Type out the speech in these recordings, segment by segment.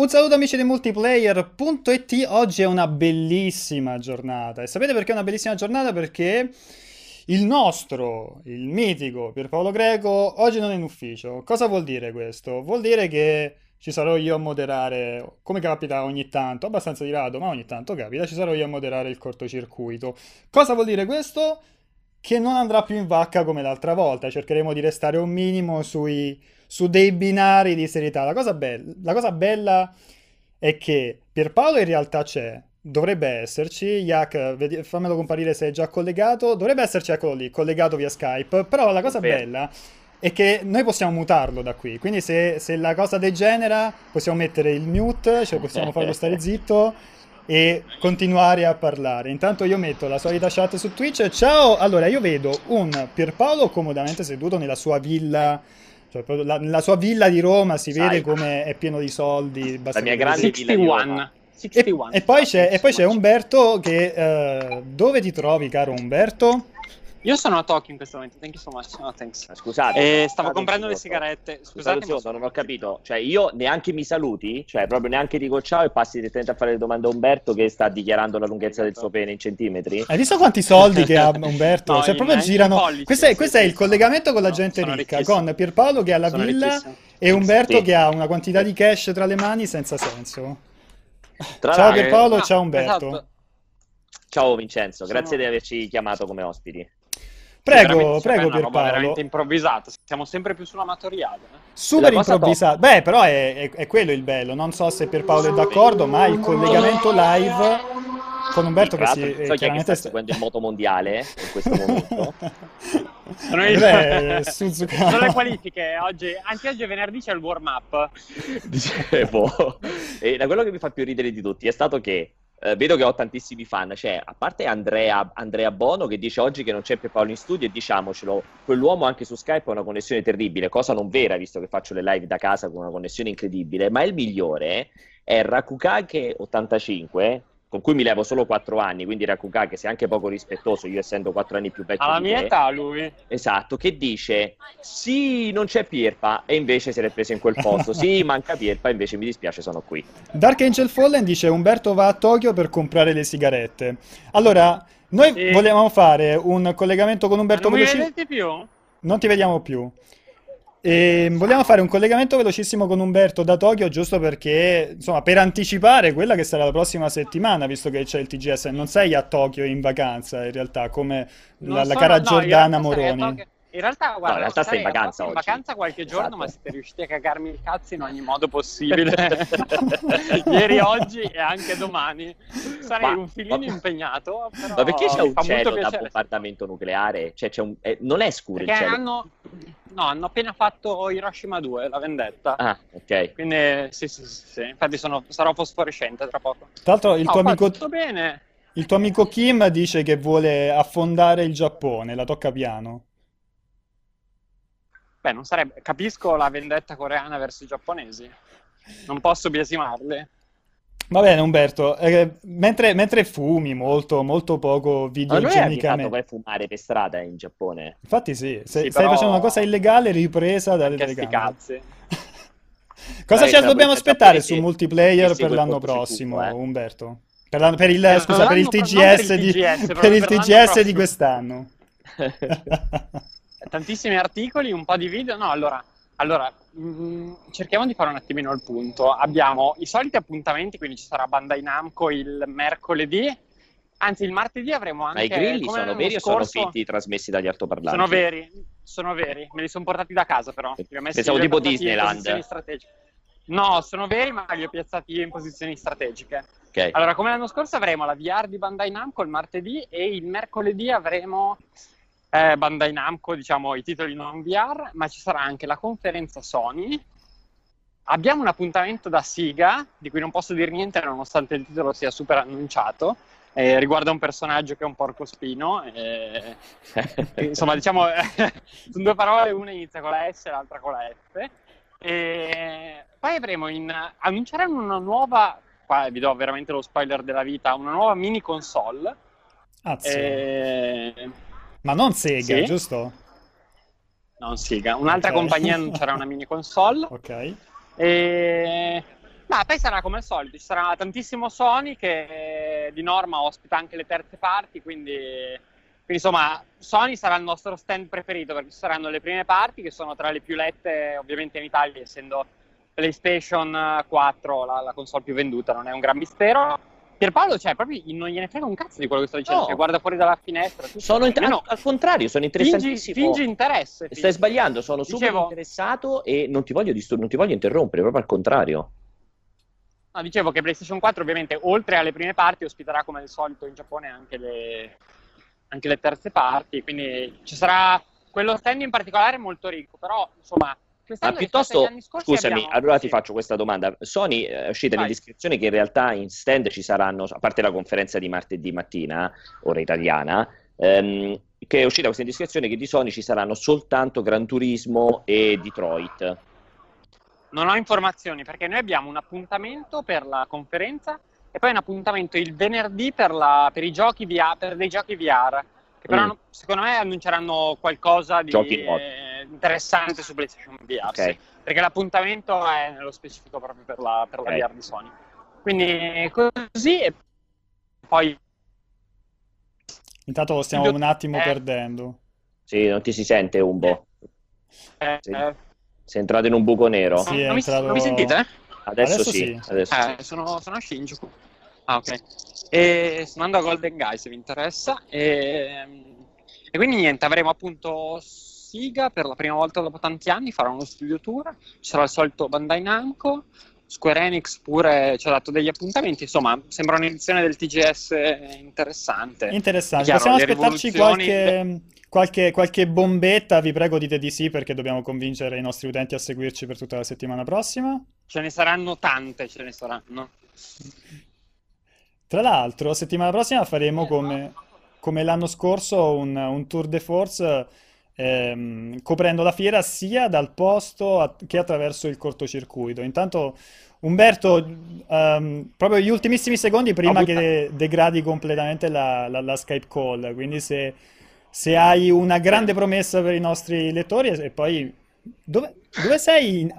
Un saluto amici di Multiplayer.it, oggi è una bellissima giornata e sapete perché è una bellissima giornata? Perché il nostro, il mitico Pierpaolo Greco oggi non è in ufficio. Cosa vuol dire questo? Vuol dire che ci sarò io a moderare, come capita ogni tanto, abbastanza di rado, ma ogni tanto capita, ci sarò io a moderare il cortocircuito. Cosa vuol dire questo? Che non andrà più in vacca come l'altra volta, cercheremo di restare un minimo su dei binari di serietà. La cosa bella è che Pierpaolo in realtà c'è, dovrebbe esserci. Yak, fammelo comparire se è già collegato. Dovrebbe esserci, eccolo lì, collegato via Skype. Però la cosa bella è che noi possiamo mutarlo da qui, quindi se la cosa degenera possiamo mettere il mute, cioè possiamo farlo stare zitto e continuare a parlare. Intanto io metto la solita chat su Twitch. Ciao! Allora, io vedo un Pierpaolo comodamente seduto nella sua villa. Cioè, la sua villa di Roma si vede come è pieno di soldi. La mia grande villa di Roma. E poi c'è Umberto che... dove ti trovi, caro Umberto? Io sono a Tokyo in questo momento. Thank you so much. No, thanks. Scusate. Stavo comprando le sigarette. Scusate, non ho capito. Cioè, io neanche mi saluti? Cioè, proprio neanche dico ciao e passi direttamente a fare le domande a Umberto che sta dichiarando la lunghezza del suo pene in centimetri? Hai visto quanti soldi che ha Umberto? No, cioè, proprio girano. Pollici, questo è il collegamento con la gente ricca, con Pierpaolo che ha la villa e Umberto che ha una quantità di cash tra le mani senza senso. Ciao Pierpaolo, ciao Umberto. Esatto. Ciao Vincenzo, grazie di averci chiamato come ospiti. Prego Pierpaolo. Veramente improvvisato, siamo sempre più sull'amatoriale. Super improvvisato. Beh, però è quello il bello. Non so se Pierpaolo è d'accordo, ma il collegamento live con Umberto che si chiaramente sta seguendo il moto mondiale in questo momento. Sono le qualifiche oggi, anche oggi è venerdì, c'è il warm up. Dicevo, e quello che mi fa più ridere di tutti è stato che vedo che ho tantissimi fan, cioè a parte Andrea Bono che dice oggi che non c'è Pierpaolo in studio e diciamocelo, quell'uomo anche su Skype ha una connessione terribile, cosa non vera visto che faccio le live da casa con una connessione incredibile, ma il migliore è Rakukage 85 con cui mi levo solo 4 anni, quindi Rakukage sei anche poco rispettoso, io essendo 4 anni più vecchio alla mia età lui. Esatto, che dice sì non c'è Pierpa e invece si è preso in quel posto, sì manca Pierpa e invece mi dispiace sono qui. Dark Angel Fallen dice Umberto va a Tokyo per comprare le sigarette. Allora noi volevamo fare un collegamento con Umberto. Non ti vediamo più. E vogliamo fare un collegamento velocissimo con Umberto da Tokyo, giusto perché, insomma, per anticipare quella che sarà la prossima settimana, visto che c'è il TGS. Non sei a Tokyo in vacanza, in realtà, come la cara Giordana Moroni. In realtà, guarda, in realtà stai in vacanza oggi. In vacanza qualche giorno, esatto. Ma siete riusciti a cagarmi il cazzo in ogni modo possibile. Ieri, oggi e anche domani. Sarei un filino impegnato. Però ma perché c'è un cielo da bombardamento nucleare? Cioè, non è scuro perché il cielo? No, hanno appena fatto Hiroshima 2, la vendetta. Ah, ok. Quindi, sì. Infatti sarò fosforescente tra poco. Tra l'altro, il tuo amico... Tutto bene. Il tuo amico Kim dice che vuole affondare il Giappone, la tocca piano. Beh, non sarebbe... Capisco la vendetta coreana verso i giapponesi. Non posso biasimarli. Va bene, Umberto. Mentre fumi molto, molto poco videogenicamente... Ma non è abitato fumare per strada in Giappone. Infatti sì. Stai facendo una cosa illegale ripresa dalle telecamere. Che cazzi. Cosa ci dobbiamo aspettare su Multiplayer per l'anno prossimo, Umberto? Per il TGS di quest'anno. Tantissimi articoli, un po' di video. No, allora, cerchiamo di fare un attimino il punto. Abbiamo i soliti appuntamenti, quindi ci sarà Bandai Namco il mercoledì. Anzi, il martedì avremo anche... Ma i grilli sono veri o sono finti trasmessi dagli altoparlanti? Sono veri. Me li sono portati da casa, però. Pensavo tipo Disneyland. No, sono veri, ma li ho piazzati io in posizioni strategiche. Okay. Allora, come l'anno scorso avremo la VR di Bandai Namco il martedì e il mercoledì avremo... Bandai Namco, diciamo, i titoli non VR, ma ci sarà anche la conferenza Sony. Abbiamo un appuntamento da Sega, di cui non posso dire niente nonostante il titolo sia super annunciato, riguarda un personaggio che è un porcospino, insomma diciamo sono due parole, una inizia con la S e l'altra con la F. E poi avremo annunceranno una nuova, qua vi do veramente lo spoiler della vita, una nuova mini console. Ma non Sega, sì. Giusto? Non Sega, un'altra compagnia non c'era una mini console. Ok. E... Ma Ma poi sarà come al solito, ci sarà tantissimo Sony che di norma ospita anche le terze parti, quindi insomma Sony sarà il nostro stand preferito, perché ci saranno le prime parti che sono tra le più lette ovviamente in Italia, essendo PlayStation 4 la console più venduta, non è un gran mistero. Pierpaolo, cioè, proprio non gliene frega un cazzo di quello che sto dicendo, no. Cioè, guarda fuori dalla finestra. Al contrario, sono interessantissimo. Fingi interesse. Stai sbagliando, sono super interessato e non ti voglio interrompere, proprio al contrario. No, dicevo che PlayStation 4 ovviamente, oltre alle prime parti, ospiterà come al solito in Giappone anche le terze parti, quindi ci sarà quello stand in particolare molto ricco, però insomma... Ma piuttosto, scusami, allora ti faccio questa domanda. Sony è uscita l'indiscrezione che in realtà in stand ci saranno, a parte la conferenza di martedì mattina, ora italiana, che è uscita questa indiscrezione che di Sony ci saranno soltanto Gran Turismo e Detroit. Non ho informazioni, perché noi abbiamo un appuntamento per la conferenza e poi un appuntamento il venerdì per dei giochi VR. Che però secondo me annunceranno qualcosa di interessante su PlayStation VR, sì, perché l'appuntamento è nello specifico proprio per la VR di Sony. Quindi così, e poi... Intanto lo stiamo un attimo perdendo. Sì, non ti si sente Umbo. Sei entrato in un buco nero. Sì, non mi sentite? Adesso sì. Adesso sì. Sono a Shinjuku. Ah, ok. E sono andato a Golden Gai, se vi interessa. E quindi niente, avremo appunto Sega per la prima volta dopo tanti anni, farà uno studio tour, ci sarà il solito Bandai Namco, Square Enix pure ci ha dato degli appuntamenti, insomma sembra un'edizione del TGS interessante. Interessante, possiamo aspettarci qualche bombetta, vi prego dite di sì perché dobbiamo convincere i nostri utenti a seguirci per tutta la settimana prossima. Ce ne saranno tante, ce ne saranno. Tra l'altro, settimana prossima faremo come l'anno scorso un tour de force coprendo la fiera sia dal posto che attraverso il cortocircuito. Intanto, Umberto, proprio gli ultimissimi secondi prima che degradi completamente la Skype call, quindi se hai una grande promessa per i nostri lettori e poi... Dove sei?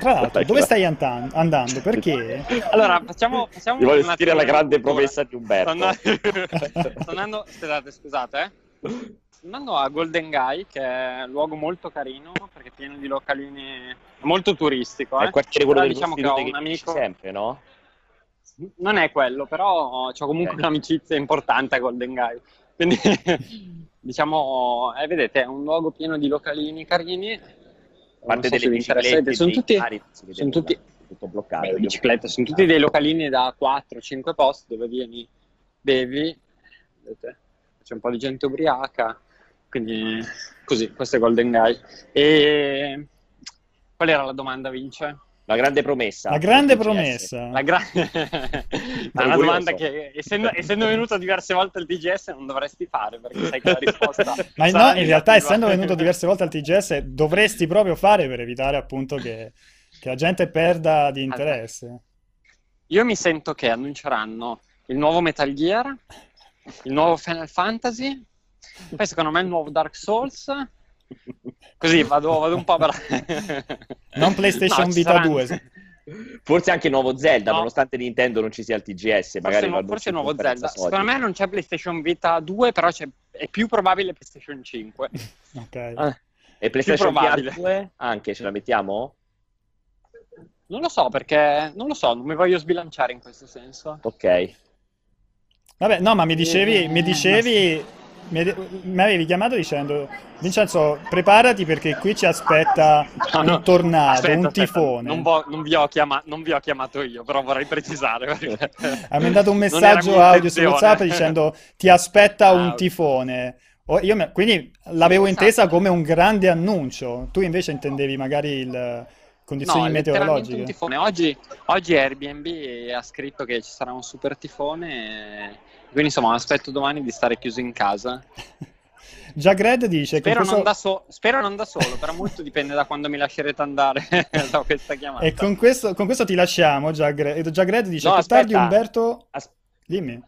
Tra l'altro, dove stai andando? Perché? Allora, facciamo ti voglio sentire la grande promessa di Umberto. Sto andando a Golden Gai, che è un luogo molto carino, perché è pieno di localini, molto turistico. È il quartiere quello del diciamo che ho un amico sempre, no? Non è quello, però ho comunque un'amicizia importante a Golden Gai. Quindi, diciamo, vedete, è un luogo pieno di localini carini. Parte delle biciclette, sono tutti tutto bloccato. Beh, biciclette, sono tutti dei localini da 4-5 posti dove vieni, bevi, vedete? C'è un po' di gente ubriaca, quindi così, questo è Golden Gai. E qual era la domanda, Vince? La grande promessa. La grande promessa. Una domanda che, essendo venuto diverse volte al TGS, non dovresti fare, perché sai che la risposta... Ma no, in realtà, essendo venuto diverse volte al TGS, dovresti proprio fare per evitare, appunto, che la gente perda di interesse. Allora, io mi sento che annunceranno il nuovo Metal Gear, il nuovo Final Fantasy, poi secondo me il nuovo Dark Souls... Così vado un po' bravo. Non PlayStation Vita 2. Forse anche il nuovo Zelda, nonostante Nintendo non ci sia il TGS. Forse il nuovo Zelda. Secondo me non c'è PlayStation Vita 2, però è più probabile PlayStation 5. Ok. E PlayStation VR 2 anche, ce la mettiamo? Non lo so, perché non mi voglio sbilanciare in questo senso. Ok. Vabbè, no, ma mi dicevi... Mi avevi chiamato dicendo: Vincenzo, preparati perché qui ci aspetta un tornado, un tifone. Non vi ho chiamato io, però vorrei precisare. Ha mandato un messaggio audio su WhatsApp dicendo: ti aspetta un tifone. Quindi l'avevo intesa come un grande annuncio. Tu invece intendevi magari condizioni meteorologiche. Un tifone. Oggi Airbnb ha scritto che ci sarà un super tifone. Quindi insomma aspetto domani di stare chiuso in casa. Jack Red dice spero non da solo, però molto dipende da quando mi lascerete andare da questa chiamata. E con questo ti lasciamo, Jack Red. Jack Red dice tardi Umberto... Dimmi.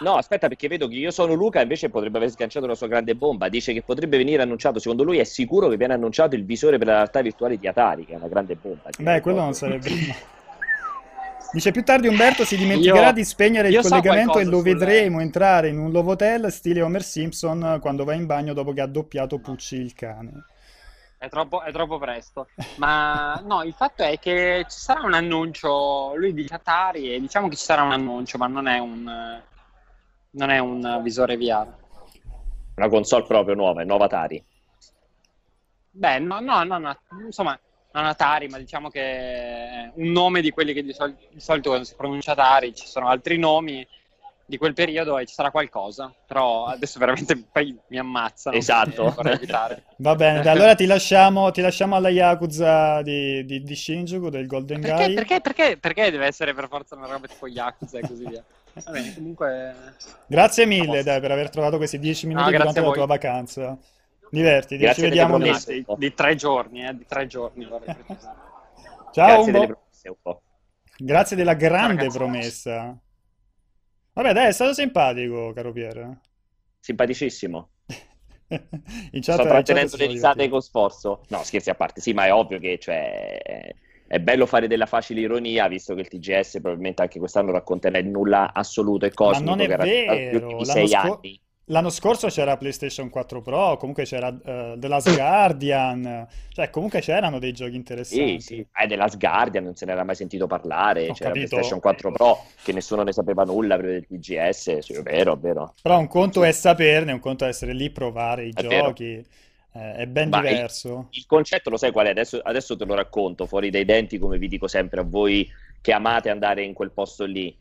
No, aspetta, perché vedo che io sono Luca, invece potrebbe aver sganciato la sua grande bomba. Dice che potrebbe venire annunciato, secondo lui è sicuro che viene annunciato il visore per la realtà virtuale di Atari, che è una grande bomba. Quello non sarebbe... Dice più tardi Umberto si dimenticherà di spegnere il collegamento e lo vedremo entrare in un Love Hotel stile Homer Simpson quando va in bagno dopo che ha doppiato Pucci il cane. È troppo presto, ma no, il fatto è che ci sarà un annuncio, lui dice Atari, e diciamo che ci sarà un annuncio, ma non è un visore VR. Una console proprio nuova, è nuova Atari. Beh, no, insomma, non Atari, ma diciamo che è un nome di quelli che di solito quando si pronuncia Atari, ci sono altri nomi di quel periodo e ci sarà qualcosa, però adesso veramente poi mi ammazzano. Esatto. Va bene, dai, allora ti lasciamo alla Yakuza di Shinjuku, del Golden Gai. Perché deve essere per forza una roba tipo Yakuza e così via? Va bene, comunque... Grazie mille, dai, per aver trovato questi 10 minuti durante la tua vacanza. Divertiti, grazie, ci vediamo di 3 giorni, di 3 giorni. Vorrei precisare. Ciao, grazie della grande promessa. Vabbè, dai, è stato simpatico, caro Pier. Simpaticissimo. Sto trattenendo le risate con sforzo. No, scherzi a parte. Sì, ma è ovvio che, cioè, è bello fare della facile ironia, visto che il TGS probabilmente anche quest'anno racconterà il nulla assoluto e cosmico. Ma non è vero. L'anno scorso c'era PlayStation 4 Pro, comunque c'era The Last Guardian, cioè comunque c'erano dei giochi interessanti. Sì, sì. The Last Guardian non se ne era mai sentito parlare, c'era PlayStation 4 Pro che nessuno ne sapeva nulla per il TGS, sì, è vero. Però un conto è saperne, un conto è essere lì, provare i giochi, è ben diverso. Il concetto lo sai qual è? Adesso te lo racconto, fuori dai denti, come vi dico sempre a voi che amate andare in quel posto lì.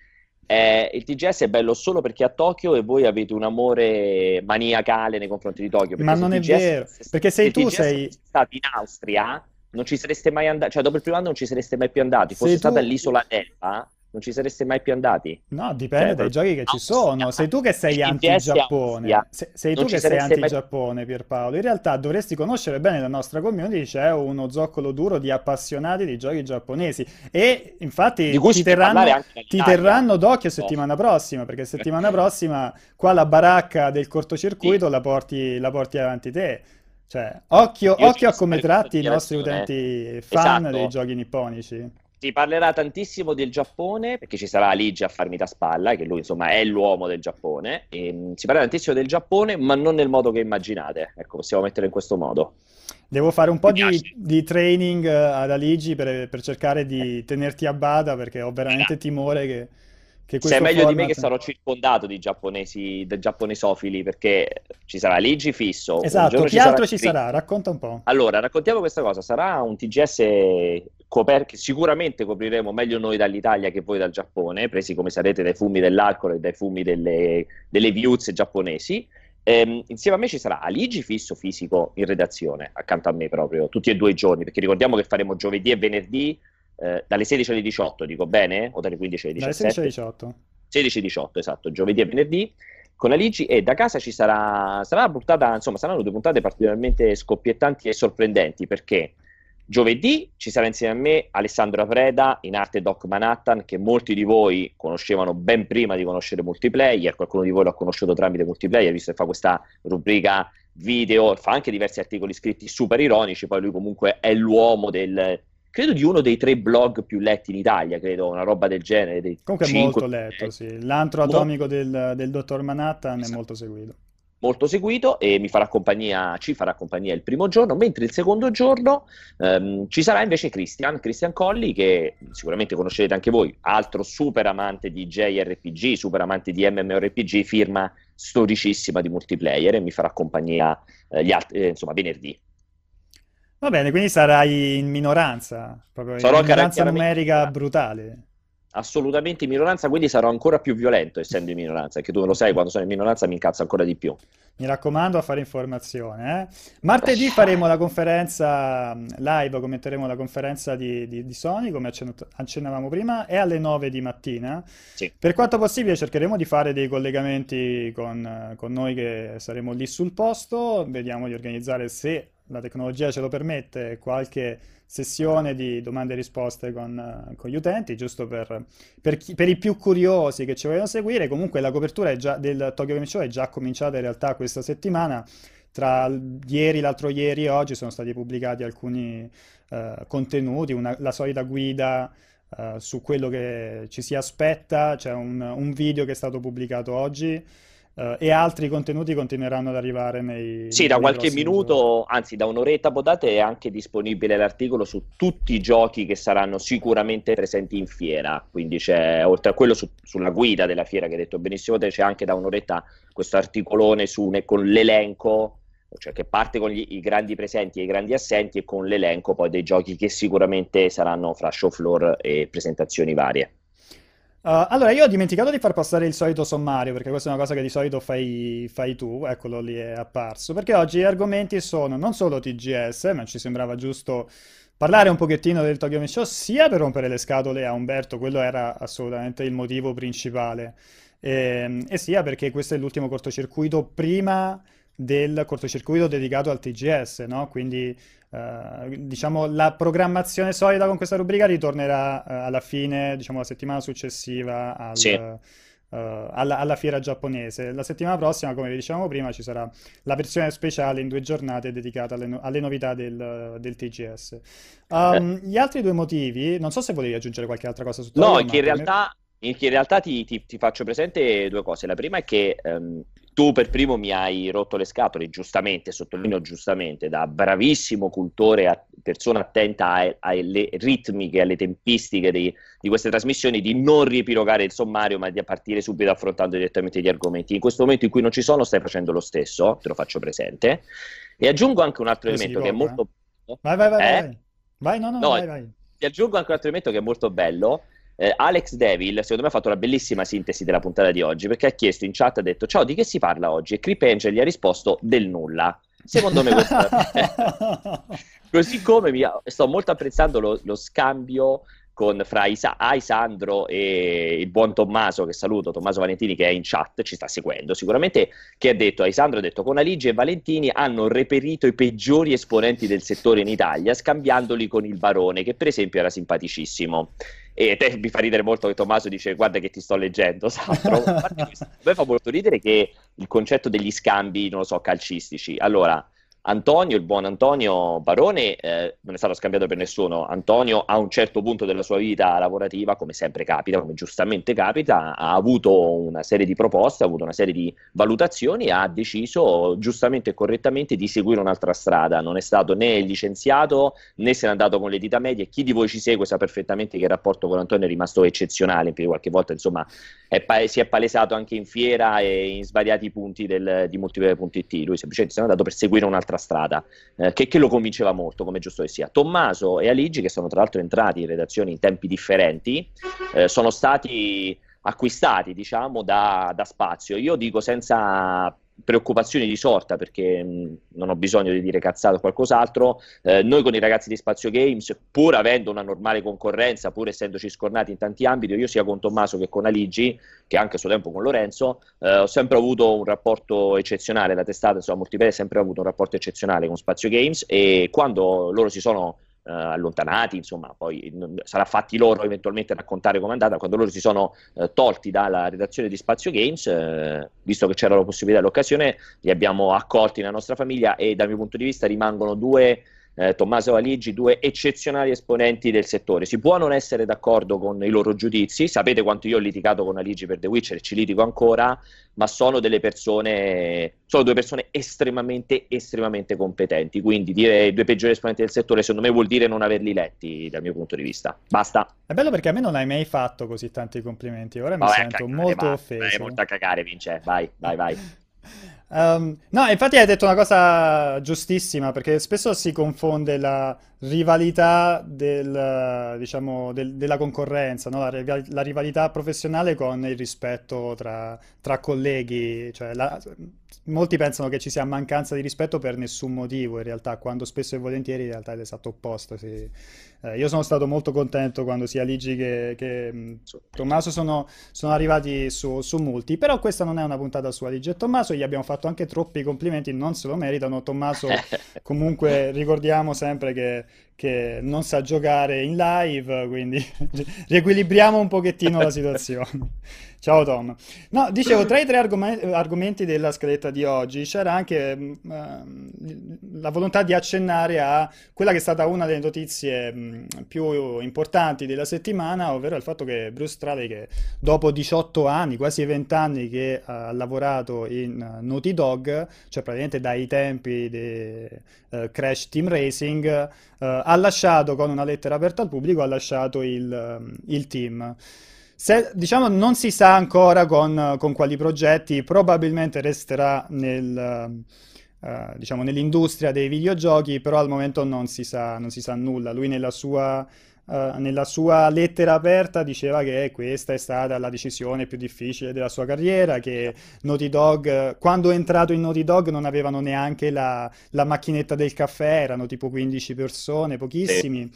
Il TGS è bello solo perché è a Tokyo e voi avete un amore maniacale nei confronti di Tokyo. Ma non è vero, perché se tu sei stato in Austria non ci sareste mai andati, cioè dopo il primo anno non ci sareste mai più andati, fosse stata l'isola d'Elba non ci sareste mai più andati. No, dipende dai giochi che ci sono. Sei tu che sei anti-Giappone. Sei tu che sei anti-Giappone, Pierpaolo. In realtà dovresti conoscere bene la nostra community, c'è uno zoccolo duro di appassionati di giochi giapponesi e infatti ti terranno d'occhio settimana prossima, perché settimana prossima qua la baracca del cortocircuito la porti avanti te. Cioè, occhio a come tratti i nostri utenti fan dei giochi nipponici. Si parlerà tantissimo del Giappone, perché ci sarà Aligi a farmi da spalla, che lui insomma è l'uomo del Giappone, e si parlerà tantissimo del Giappone, ma non nel modo che immaginate, ecco, possiamo mettere in questo modo. Devo fare un po' di training ad Aligi per cercare di tenerti a bada, perché ho veramente timore che questo format... Sei meglio di me che sarò circondato di giapponesi, da giapponesofili, perché ci sarà Aligi fisso. Esatto, chi altro ci sarà? Racconta un po'. Allora, raccontiamo questa cosa, sarà un TGS... che sicuramente copriremo meglio noi dall'Italia che voi dal Giappone, presi come sarete dai fumi dell'alcol e dai fumi delle viuzze giapponesi. Insieme a me ci sarà Aligi Fisso, fisico in redazione, accanto a me proprio, tutti e 2 i giorni, perché ricordiamo che faremo giovedì e venerdì dalle 16 alle 18, dico bene? O dalle 15 alle 17? Dalle 16 alle 18. 16 e 18, esatto, giovedì e venerdì. Con Aligi e da casa ci sarà una puntata, insomma saranno 2 puntate particolarmente scoppiettanti e sorprendenti, perché... Giovedì ci sarà insieme a me Alessandro Preda, in arte Doc Manhattan, che molti di voi conoscevano ben prima di conoscere Multiplayer, qualcuno di voi l'ha conosciuto tramite Multiplayer, visto che fa questa rubrica video, fa anche diversi articoli scritti super ironici, poi lui comunque è l'uomo del... credo di uno dei 3 blog più letti in Italia, credo, una roba del genere. Comunque 5... molto letto, sì. L'antro atomico del dottor Manhattan è molto seguito. Molto seguito e ci farà compagnia il primo giorno, mentre il secondo giorno ci sarà invece Christian Colli, che sicuramente conoscerete anche voi, altro super amante di JRPG, super amante di MMORPG, firma storicissima di Multiplayer, e mi farà compagnia venerdì. Va bene, quindi sarai in minoranza, proprio sarò in minoranza numerica brutale. Assolutamente in minoranza, quindi sarò ancora più violento essendo in minoranza, perché tu lo sai, quando sono in minoranza mi incazzo ancora di più. Mi raccomando a fare informazione. Martedì faremo la conferenza live, commenteremo la conferenza di Sony, come accennavamo prima, è alle 9 di mattina. Sì. Per quanto possibile cercheremo di fare dei collegamenti con noi che saremo lì sul posto, vediamo di organizzare, se la tecnologia ce lo permette, qualche sessione di domande e risposte con gli utenti, giusto per i più curiosi che ci vogliono seguire. Comunque la copertura del Tokyo Game Show è già cominciata in realtà questa settimana, tra ieri, l'altro ieri e oggi sono stati pubblicati alcuni contenuti, la solita guida su quello che ci si aspetta. C'è un video che è stato pubblicato oggi, e altri contenuti continueranno ad arrivare nei... Sì, da qualche minuto, anzi da un'oretta bodate, è anche disponibile l'articolo su tutti i giochi che saranno sicuramente presenti in fiera, quindi c'è, oltre a quello sulla guida della fiera che hai detto benissimo te, c'è anche da un'oretta questo articolone con l'elenco, cioè che parte con i grandi presenti e i grandi assenti e con l'elenco poi dei giochi che sicuramente saranno fra show floor e presentazioni varie. Allora, io ho dimenticato di far passare il solito sommario, perché questa è una cosa che di solito fai tu, eccolo lì è apparso, perché oggi gli argomenti sono non solo TGS, ma ci sembrava giusto parlare un pochettino del Tokyo Game Show, sia per rompere le scatole a Umberto, quello era assolutamente il motivo principale, e sia perché questo è l'ultimo cortocircuito prima del cortocircuito dedicato al TGS, no? Quindi diciamo la programmazione solida con questa rubrica ritornerà alla fine, diciamo la settimana successiva alla fiera giapponese. La settimana prossima, come vi dicevamo prima, ci sarà la versione speciale in 2 giornate dedicata alle novità del TGS. Gli altri due motivi, non so se volevi aggiungere qualche altra cosa su Tokyo. No, che in realtà, ti faccio presente due cose. La prima è che tu per primo mi hai rotto le scatole, giustamente, sottolineo giustamente, da bravissimo cultore, persona attenta alle ritmiche, alle tempistiche di queste trasmissioni, di non riepilogare il sommario, ma di partire subito affrontando direttamente gli argomenti. In questo momento in cui non ci sono, stai facendo lo stesso, te lo faccio presente. E aggiungo anche un altro elemento che è molto bello. Vai. Ti aggiungo anche un altro elemento che è molto bello. Alex Devil, secondo me, ha fatto una bellissima sintesi della puntata di oggi, perché ha chiesto in chat, ha detto ciao, di che si parla oggi? E Creep Angel gli ha risposto del nulla. Secondo me questo così come sto molto apprezzando lo scambio fra Isandro e il buon Tommaso, che saluto, Tommaso Valentini, che è in chat, ci sta seguendo sicuramente, che ha detto, Isandro ha detto, con Aligi e Valentini hanno reperito i peggiori esponenti del settore in Italia, scambiandoli con il Barone, che per esempio era simpaticissimo. E te mi fa ridere molto che Tommaso dice guarda che ti sto leggendo, Sandro. A me fa molto ridere che il concetto degli scambi, non lo so, calcistici. Allora, Antonio, il buon Antonio Barone, non è stato scambiato per nessuno. Antonio a un certo punto della sua vita lavorativa, come sempre capita, come giustamente capita, ha avuto una serie di proposte, ha avuto una serie di valutazioni e ha deciso giustamente e correttamente di seguire un'altra strada. Non è stato né licenziato né se n'è andato con le dita medie. Chi di voi ci segue sa perfettamente che il rapporto con Antonio è rimasto eccezionale, più di qualche volta insomma si è palesato anche in fiera e in svariati punti di Multiplayer.it. Lui semplicemente se n'è andato per seguire un'altra strada, che lo convinceva molto, come giusto che sia. Tommaso e Aligi, che sono tra l'altro entrati in redazione in tempi differenti, sono stati acquistati, diciamo, da Spazio, io dico senza preoccupazioni di sorta, perché non ho bisogno di dire cazzato o qualcos'altro. Noi con i ragazzi di Spazio Games, pur avendo una normale concorrenza, pur essendoci scornati in tanti ambiti, io sia con Tommaso che con Aligi, che anche a suo tempo con Lorenzo, ho sempre avuto un rapporto eccezionale. La testata, insomma, Multiplayer, ha sempre avuto un rapporto eccezionale con Spazio Games, e quando loro si sono allontanati, insomma, poi sarà fatti loro eventualmente raccontare com'è andata, quando loro si sono tolti dalla redazione di Spazio Games, visto che c'era la possibilità e l'occasione, li abbiamo accolti nella nostra famiglia, e dal mio punto di vista rimangono Tommaso e Aligi, due eccezionali esponenti del settore. Si può non essere d'accordo con i loro giudizi, sapete quanto io ho litigato con Aligi per The Witcher e ci litigo ancora, ma sono due persone estremamente competenti, quindi dire due peggiori esponenti del settore secondo me vuol dire non averli letti, dal mio punto di vista. Basta. È bello perché a me non hai mai fatto così tanti complimenti, ora mi sento molto offeso. È molto a cagare, Vince, vai. No, infatti hai detto una cosa giustissima, perché spesso si confonde la rivalità della concorrenza, no? La rivalità professionale con il rispetto tra colleghi, cioè molti pensano che ci sia mancanza di rispetto per nessun motivo in realtà, quando spesso e volentieri in realtà è l'esatto opposto, sì. Io sono stato molto contento quando sia Aligi che Tommaso sono arrivati su Multi, però questa non è una puntata su Aligi e Tommaso, gli abbiamo fatto anche troppi complimenti, non se lo meritano. Tommaso comunque ricordiamo sempre che che non sa giocare in live, quindi riequilibriamo un pochettino la situazione. Ciao Tom. No, dicevo, tra i tre argomenti della scaletta di oggi c'era anche la volontà di accennare a quella che è stata una delle notizie più importanti della settimana, ovvero il fatto che Bruce Straley, che dopo 18 anni, quasi 20 anni che ha lavorato in Naughty Dog, cioè praticamente dai tempi di Crash Team Racing, ha lasciato, con una lettera aperta al pubblico, ha lasciato il team. Se, diciamo, non si sa ancora con quali progetti, probabilmente resterà diciamo, nell'industria dei videogiochi, però al momento non si sa nulla. Lui nella sua lettera aperta diceva che questa è stata la decisione più difficile della sua carriera, che Naughty Dog, quando è entrato in Naughty Dog, non avevano neanche la macchinetta del caffè, erano tipo 15 persone, pochissimi.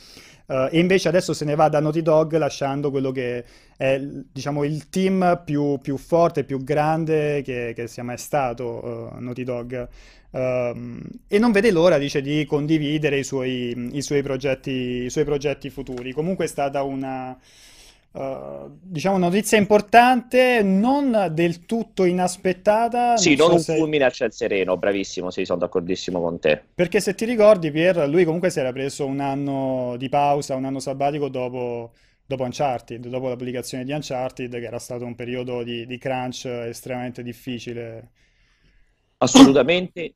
E invece adesso se ne va da Naughty Dog lasciando quello che è, diciamo, il team più forte, più grande che sia mai stato Naughty Dog. E non vede l'ora, dice, di condividere i suoi progetti futuri. Comunque è stata una diciamo notizia importante, non del tutto inaspettata. Sì, non un fulmine a ciel sereno, bravissimo, sì, sono d'accordissimo con te. Perché se ti ricordi, Pier, lui comunque si era preso un anno di pausa, un anno sabbatico dopo Uncharted, dopo la pubblicazione di Uncharted, che era stato un periodo di crunch estremamente difficile. Assolutamente,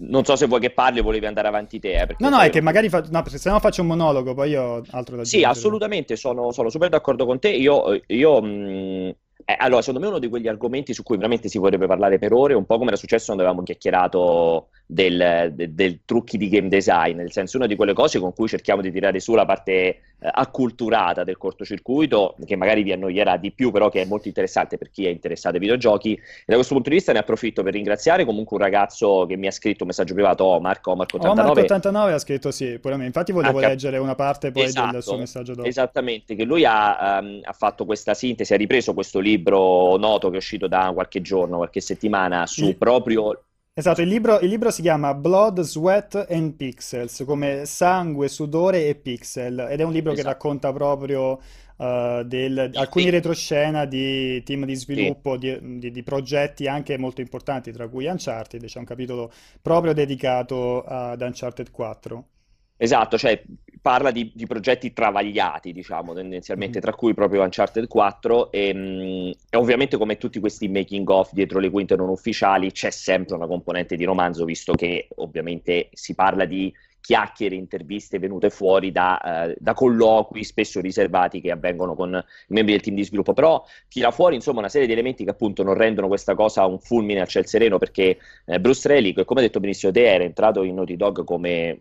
non so se vuoi che parli o volevi andare avanti te. No, è che magari se no faccio un monologo, poi io ho altro da dire. Sì, assolutamente, sono super d'accordo con te. Allora, secondo me è uno di quegli argomenti su cui veramente si potrebbe parlare per ore, un po' come era successo quando avevamo chiacchierato del trucchi di game design, nel senso, una di quelle cose con cui cerchiamo di tirare su la parte acculturata del cortocircuito, che magari vi annoierà di più, però che è molto interessante per chi è interessato ai videogiochi. E da questo punto di vista ne approfitto per ringraziare comunque un ragazzo che mi ha scritto un messaggio privato, Marco 89 ha scritto, sì, pure a me. Infatti volevo leggere una parte poi, esatto, del suo messaggio dopo. Esattamente, che lui ha fatto questa sintesi, ha ripreso questo libro noto che è uscito da qualche giorno, qualche settimana, su proprio... Esatto, il libro si chiama Blood, Sweat and Pixels, come sangue, sudore e pixel, ed è un libro, esatto, che racconta proprio alcuni retroscena di team di sviluppo, di progetti anche molto importanti, tra cui Uncharted. C'è un capitolo proprio dedicato ad Uncharted 4. Esatto, cioè parla di progetti travagliati, diciamo, tendenzialmente, tra cui proprio Uncharted 4 e ovviamente, come tutti questi making of dietro le quinte non ufficiali, c'è sempre una componente di romanzo, visto che ovviamente si parla di chiacchiere, interviste venute fuori da colloqui spesso riservati che avvengono con i membri del team di sviluppo. Però tira fuori, insomma, una serie di elementi che appunto non rendono questa cosa un fulmine a ciel sereno, perché Bruce Straley, come ha detto benissimo te, era entrato in Naughty Dog come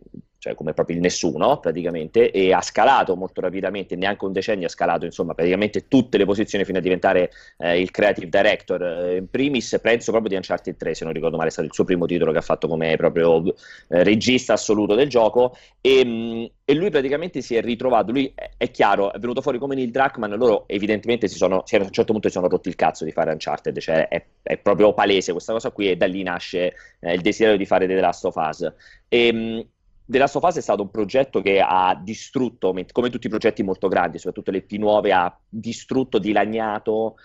proprio il nessuno, praticamente, e ha scalato molto rapidamente, neanche un decennio ha scalato, insomma, praticamente tutte le posizioni fino a diventare il creative director, in primis penso proprio di Uncharted 3, se non ricordo male, è stato il suo primo titolo che ha fatto come proprio regista assoluto del gioco, e lui praticamente si è ritrovato, lui è chiaro, è venuto fuori come Neil Druckmann. Loro evidentemente a un certo punto si sono rotti il cazzo di fare Uncharted, cioè è proprio palese questa cosa qui, e da lì nasce il desiderio di fare The Last of Us. The Last of Us è stato un progetto che ha distrutto, come tutti i progetti molto grandi, soprattutto le più nuove, ha distrutto, dilaniato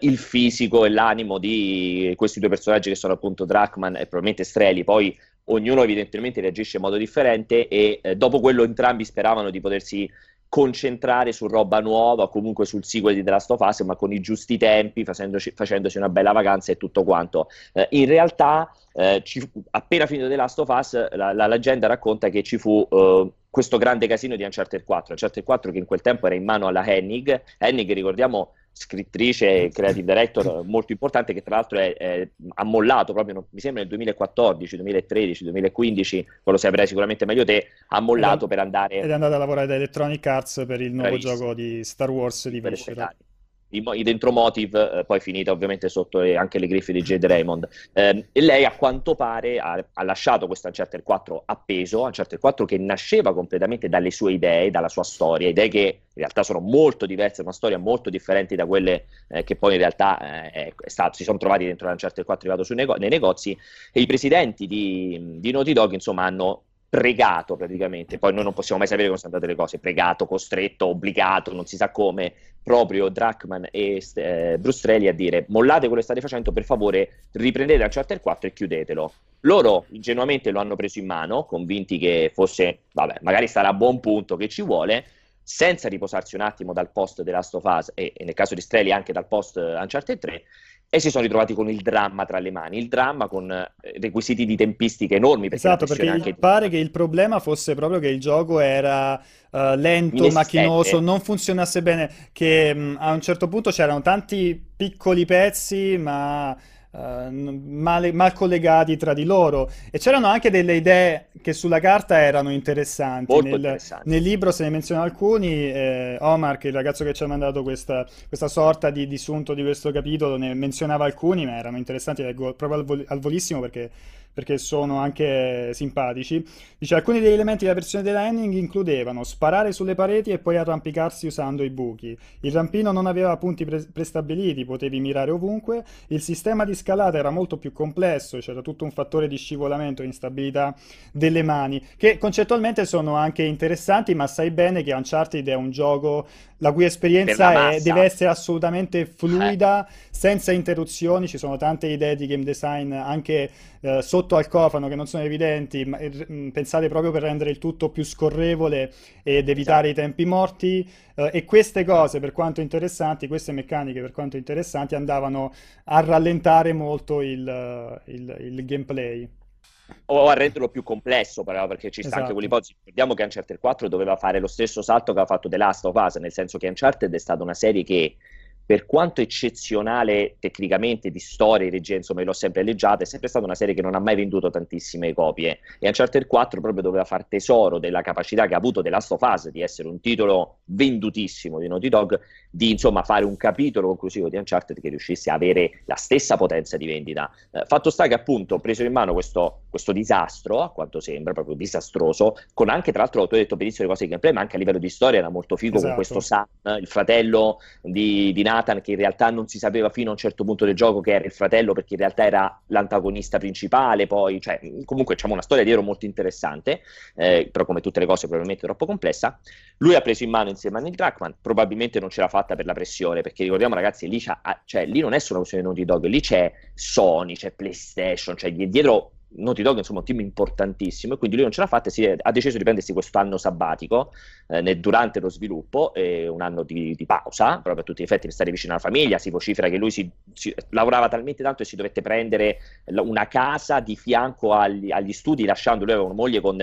il fisico e l'animo di questi due personaggi che sono appunto Druckmann e probabilmente Straley. Poi ognuno evidentemente reagisce in modo differente e dopo quello entrambi speravano di potersi concentrare su roba nuova, comunque sul sequel di The Last of Us, ma con i giusti tempi, facendosi una bella vacanza e tutto quanto. In realtà, appena finito The Last of Us, la leggenda racconta che ci fu questo grande casino di Uncharted 4. Uncharted 4 che in quel tempo era in mano alla Hennig, ricordiamo, scrittrice, creative director molto importante, che tra l'altro ha mollato proprio, mi sembra, nel 2014, 2013, 2015, quello saprai sicuramente meglio te, ha mollato per andare... Ed è andata a lavorare da Electronic Arts per il nuovo gioco di Star Wars di Viscera. Dentro Motive, poi finita ovviamente sotto anche le griffe di Jade Raymond. E lei a quanto pare ha lasciato questo Uncharted 4 appeso, Uncharted 4 che nasceva completamente dalle sue idee, dalla sua storia, idee che in realtà sono molto diverse, una storia molto differente da quelle che poi in realtà si sono trovati dentro l'Uncharted 4 arrivato nei negozi, e i presidenti di Naughty Dog, insomma, hanno pregato praticamente, poi noi non possiamo mai sapere come sono andate le cose, pregato, costretto, obbligato, non si sa come, proprio Druckmann e Bruce Straley a dire: mollate quello che state facendo, per favore riprendete Uncharted 4 e chiudetelo. Loro ingenuamente lo hanno preso in mano, convinti che fosse, vabbè, magari sarà a buon punto, che ci vuole, senza riposarsi un attimo dal post The Last of Us e nel caso di Straley anche dal post Uncharted 3, e si sono ritrovati con il dramma tra le mani, il dramma con requisiti di tempistiche enormi. Perché esatto, perché anche pare che il problema fosse proprio che il gioco era lento, macchinoso, non funzionasse bene, che a un certo punto c'erano tanti piccoli pezzi ma mal collegati tra di loro, e c'erano anche delle idee che sulla carta erano interessanti, interessanti. Nel libro se ne menzionano alcuni, Omar, che il ragazzo che ci ha mandato questa sorta di sunto di questo capitolo, ne menzionava alcuni, ma erano interessanti, proprio al volissimo perché sono anche simpatici. Dice: alcuni degli elementi della versione della Henning includevano sparare sulle pareti e poi arrampicarsi usando i buchi, il rampino non aveva punti prestabiliti, potevi mirare ovunque, il sistema di scalata era molto più complesso, c'era tutto un fattore di scivolamento e instabilità delle mani, che concettualmente sono anche interessanti, ma sai bene che Uncharted è un gioco la cui esperienza deve essere assolutamente fluida, senza interruzioni. Ci sono tante idee di game design anche sotto al cofano che non sono evidenti, ma pensate proprio per rendere il tutto più scorrevole ed evitare i tempi morti, e queste cose, per quanto interessanti, queste meccaniche per quanto interessanti, andavano a rallentare molto il gameplay. O a renderlo più complesso, però, perché ci sta anche quell'ipotesi. Ricordiamo che Uncharted 4 doveva fare lo stesso salto che ha fatto The Last of Us, nel senso che Uncharted è stata una serie che, per quanto eccezionale tecnicamente, di storia e regia, insomma, l'ho sempre alleggiata, è sempre stata una serie che non ha mai venduto tantissime copie, e Uncharted 4 proprio doveva far tesoro della capacità che ha avuto The Last of Us di essere un titolo vendutissimo di Naughty Dog, di insomma fare un capitolo conclusivo di Uncharted che riuscisse a avere la stessa potenza di vendita. Fatto sta che appunto preso in mano questo disastro, a quanto sembra proprio disastroso, con anche, tra l'altro, tu hai detto benissimo le cose di gameplay, ma anche a livello di storia era molto figo, con questo Sam, il fratello di Nathan, che in realtà non si sapeva fino a un certo punto del gioco che era il fratello, perché in realtà era l'antagonista principale, poi, cioè, comunque diciamo una storia dietro molto interessante, però come tutte le cose probabilmente troppo complessa. Lui ha preso in mano insieme a Neil Druckmann, probabilmente non ce l'ha fatta per la pressione, perché ricordiamo, ragazzi, lì, cioè, lì non è solo una questione di Naughty Dog, lì c'è Sony, c'è PlayStation, cioè dietro Naughty Dog, insomma, un team importantissimo, e quindi lui non ce l'ha fatta e ha deciso di prendersi questo anno sabbatico durante lo sviluppo, un anno di pausa, proprio a tutti gli effetti, per stare vicino alla famiglia. Si vocifera che lui si lavorava talmente tanto e si dovette prendere una casa di fianco agli studi, lasciando, lui aveva una moglie con,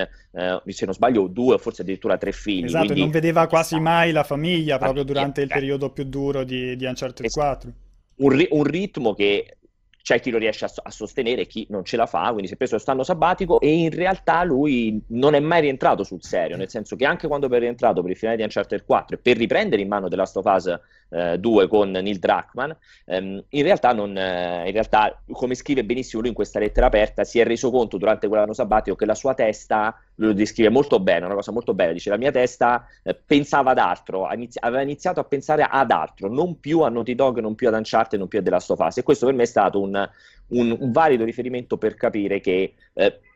se non sbaglio, 2 o forse addirittura 3 figli. Esatto, quindi non vedeva quasi mai la famiglia proprio durante il periodo più duro di Uncharted 4. Un ritmo che c'è chi lo riesce a sostenere e chi non ce la fa, quindi si è preso questo anno sabbatico, e in realtà lui non è mai rientrato sul serio, nel senso che anche quando è rientrato per il finale di Uncharted 4 e per riprendere in mano The Last of Us 2 con Neil Druckmann, in realtà, come scrive benissimo lui in questa lettera aperta, si è reso conto durante quell'anno sabbatico che la sua testa, lo descrive molto bene, una cosa molto bella, dice: la mia testa pensava ad altro, aveva iniziato a pensare ad altro, non più a Naughty Dog, non più ad Uncharted, non più a The Last of Us, e questo per me è stato un valido riferimento per capire che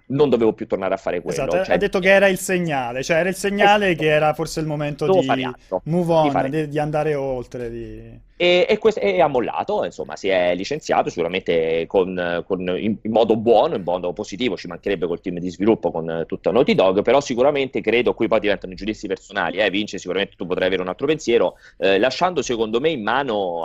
non dovevo più tornare a fare quello. Esatto, cioè, ha detto che era il segnale, cioè era il segnale, esatto, che era forse il momento di andare oltre, e ha mollato, insomma, si è licenziato sicuramente in modo buono, in modo positivo, ci mancherebbe, col team di sviluppo, con tutta Naughty Dog, però sicuramente credo, qui poi diventano i giudizi personali, Vince, sicuramente tu potrai avere un altro pensiero, lasciando secondo me in mano,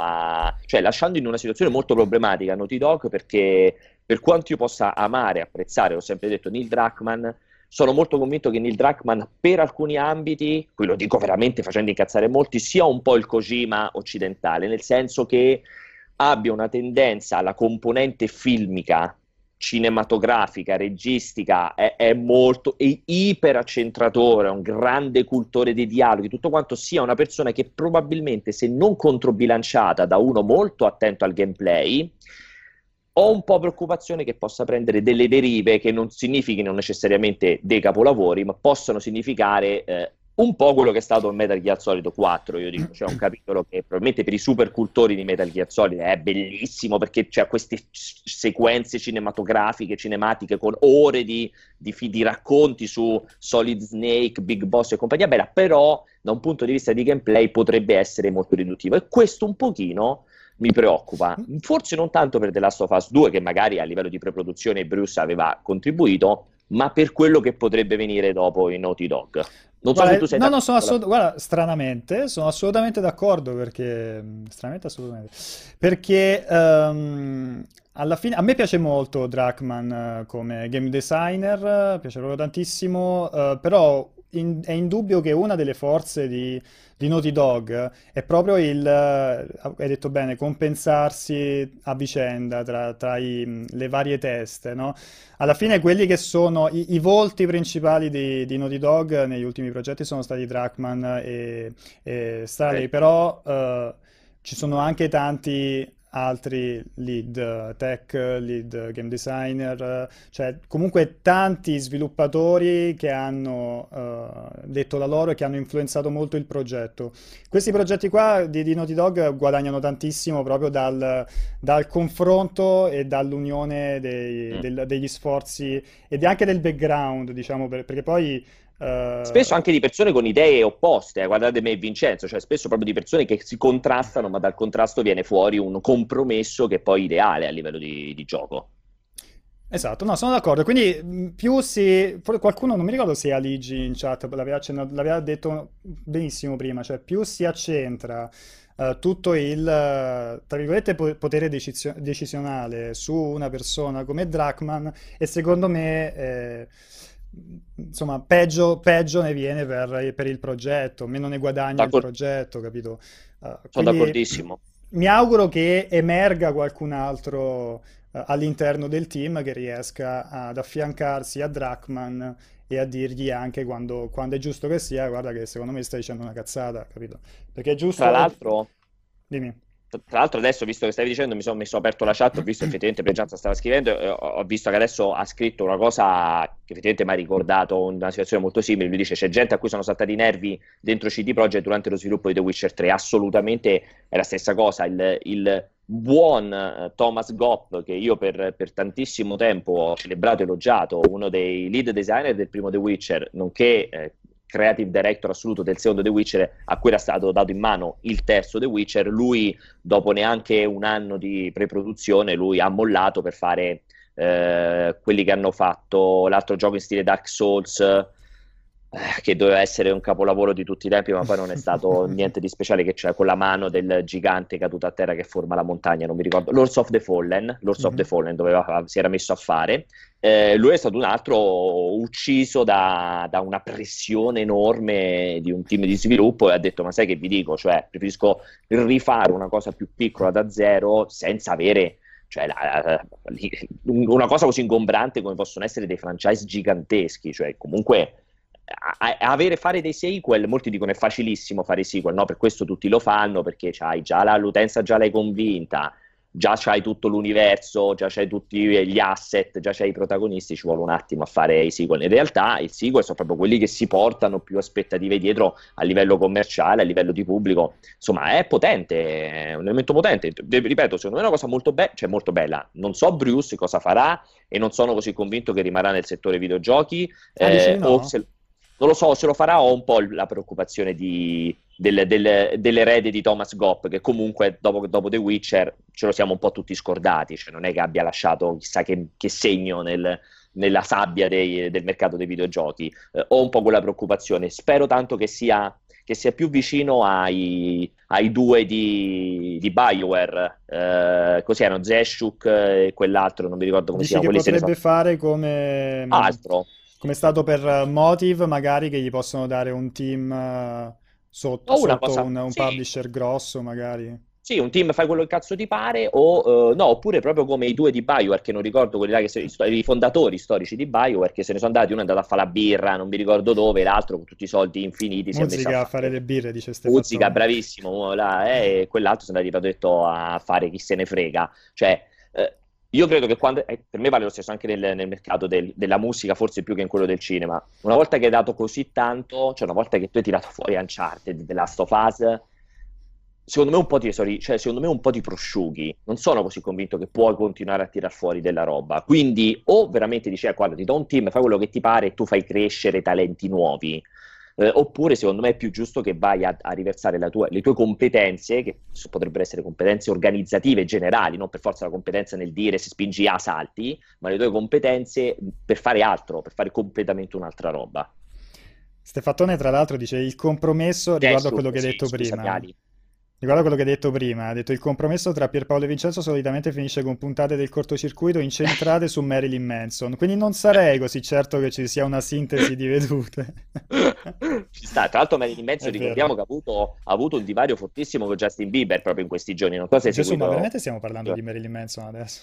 lasciando in una situazione molto problematica Naughty Dog, perché per quanto io possa amare e apprezzare, l'ho sempre detto, Neil Druckmann, sono molto convinto che Neil Druckmann per alcuni ambiti, qui lo dico veramente facendo incazzare molti, sia un po' il Kojima occidentale, nel senso che abbia una tendenza alla componente filmica, cinematografica, registica, è molto, è iperaccentratore, è un grande cultore dei dialoghi, tutto quanto, sia una persona che probabilmente, se non controbilanciata da uno molto attento al gameplay, ho un po' preoccupazione che possa prendere delle derive che non significhino necessariamente dei capolavori, ma possano significare un po' quello che è stato Metal Gear Solid 4, io dico, c'è un capitolo che probabilmente per i super cultori di Metal Gear Solid è bellissimo, perché c'è queste sequenze cinematografiche, cinematiche con ore di racconti su Solid Snake, Big Boss e compagnia bella, però da un punto di vista di gameplay potrebbe essere molto riduttivo, e questo un pochino mi preoccupa, forse non tanto per The Last of Us 2, che magari a livello di preproduzione Bruce aveva contribuito, ma per quello che potrebbe venire dopo in Naughty Dog. Non so, guarda, se tu sei d'accordo. Guarda, stranamente sono assolutamente d'accordo, perché alla fine a me piace molto Druckmann come game designer, piace loro tantissimo, però è indubbio che una delle forze di Naughty Dog è proprio il, hai detto bene, compensarsi a vicenda tra le varie teste, no? Alla fine quelli che sono i volti principali di Naughty Dog negli ultimi progetti sono stati Druckmann e Straley, okay. Però ci sono anche tanti altri lead tech, lead game designer, cioè comunque tanti sviluppatori che hanno detto la loro e che hanno influenzato molto il progetto. Questi progetti qua di Naughty Dog guadagnano tantissimo proprio dal confronto e dall'unione degli sforzi ed anche del background, diciamo, perché poi spesso anche di persone con idee opposte, guardate me e Vincenzo, cioè spesso proprio di persone che si contrastano, ma dal contrasto viene fuori un compromesso che è poi ideale a livello di gioco. Esatto, no, sono d'accordo, quindi più si, qualcuno, non mi ricordo se Aligi in chat l'aveva detto benissimo prima, cioè più si accentra tutto il tra virgolette potere decisionale su una persona come Druckmann, e secondo me insomma peggio ne viene per il progetto, meno ne guadagna il progetto, capito? Sono d'accordissimo. Mi auguro che emerga qualcun altro all'interno del team che riesca ad affiancarsi a Druckmann e a dirgli anche quando è giusto che sia, guarda che secondo me stai dicendo una cazzata, capito? Perché è giusto. Tra l'altro, dimmi. Tra l'altro adesso, visto che stavi dicendo, mi sono aperto la chat, ho visto effettivamente Piacenza stava scrivendo, ho visto che adesso ha scritto una cosa che effettivamente mi ha ricordato una situazione molto simile. Lui dice c'è gente a cui sono saltati i nervi dentro CD Projekt durante lo sviluppo di The Witcher 3, assolutamente è la stessa cosa. Il buon Thomas Gopp, che io per tantissimo tempo ho celebrato e elogiato, uno dei lead designer del primo The Witcher, nonché creative director assoluto del secondo The Witcher, a cui era stato dato in mano il terzo The Witcher, lui dopo neanche un anno di preproduzione lui ha mollato per fare quelli che hanno fatto l'altro gioco in stile Dark Souls, che doveva essere un capolavoro di tutti i tempi, ma poi non è stato niente di speciale, che c'è con la mano del gigante caduto a terra che forma la montagna, non mi ricordo, Lords of the Fallen doveva, si era messo a fare. Lui è stato un altro ucciso da una pressione enorme di un team di sviluppo, e ha detto ma sai che vi dico, cioè preferisco rifare una cosa più piccola da zero senza avere, cioè una cosa così ingombrante come possono essere dei franchise giganteschi, cioè comunque fare dei sequel, molti dicono è facilissimo fare i sequel, no, per questo tutti lo fanno, perché c'hai già l'utenza, già l'hai convinta, già c'hai tutto l'universo, già c'hai tutti gli asset, già c'hai i protagonisti, ci vuole un attimo a fare i sequel. In realtà i sequel sono proprio quelli che si portano più aspettative dietro a livello commerciale, a livello di pubblico, insomma è potente, è un elemento potente, ripeto, secondo me è una cosa molto bella. Non so Bruce cosa farà, e non sono così convinto che rimarrà nel settore videogiochi, non lo so, se lo farà. Ho un po' la preoccupazione dell'erede di Thomas Gopp, che comunque dopo The Witcher ce lo siamo un po' tutti scordati, cioè non è che abbia lasciato chissà che segno nella sabbia del mercato dei videogiochi. Ho un po' quella preoccupazione, spero tanto che sia più vicino ai due di BioWare, così erano Zeshuk e quell'altro, non mi ricordo come si chiama. Dici che potrebbe fare come altro, come è stato per Motive, magari, che gli possono dare un team sotto un sì, publisher grosso, magari. Sì, un team, fai quello che cazzo ti pare, oppure proprio come i due di BioWare, che non ricordo, quelli là i fondatori storici di BioWare, che se ne sono andati, uno è andato a fare la birra, non mi ricordo dove, l'altro con tutti i soldi infiniti si è messo a fare le birre, dice Stefano. Muzzica, bravissimo, quell'altro si è andato, ha detto, a fare chi se ne frega, cioè Io credo che quando, per me vale lo stesso anche nel mercato della musica, forse più che in quello del cinema. Una volta che hai dato così tanto, cioè una volta che tu hai tirato fuori Uncharted, The Last of Us, secondo me un po' ti esori, cioè secondo me un po' ti prosciughi. Non sono così convinto che puoi continuare a tirar fuori della roba. Quindi o veramente dici, guarda, ti do un team, fai quello che ti pare e tu fai crescere talenti nuovi. Oppure secondo me è più giusto che vai a riversare le tue competenze, che potrebbero essere competenze organizzative generali, non per forza la competenza nel dire se spingi A salti, ma le tue competenze per fare altro, per fare completamente un'altra roba. Stefattone tra l'altro dice il compromesso riguardo a quello che hai detto prima. Riguardo a quello che hai detto prima, ha detto il compromesso tra Pierpaolo e Vincenzo solitamente finisce con puntate del cortocircuito incentrate su Marilyn Manson, quindi non sarei così certo che ci sia una sintesi di vedute. Ci sta, tra l'altro Marilyn Manson ricordiamo che ha avuto un divario fortissimo con Justin Bieber proprio in questi giorni, non so se seguito... Ma veramente stiamo parlando di Marilyn Manson adesso?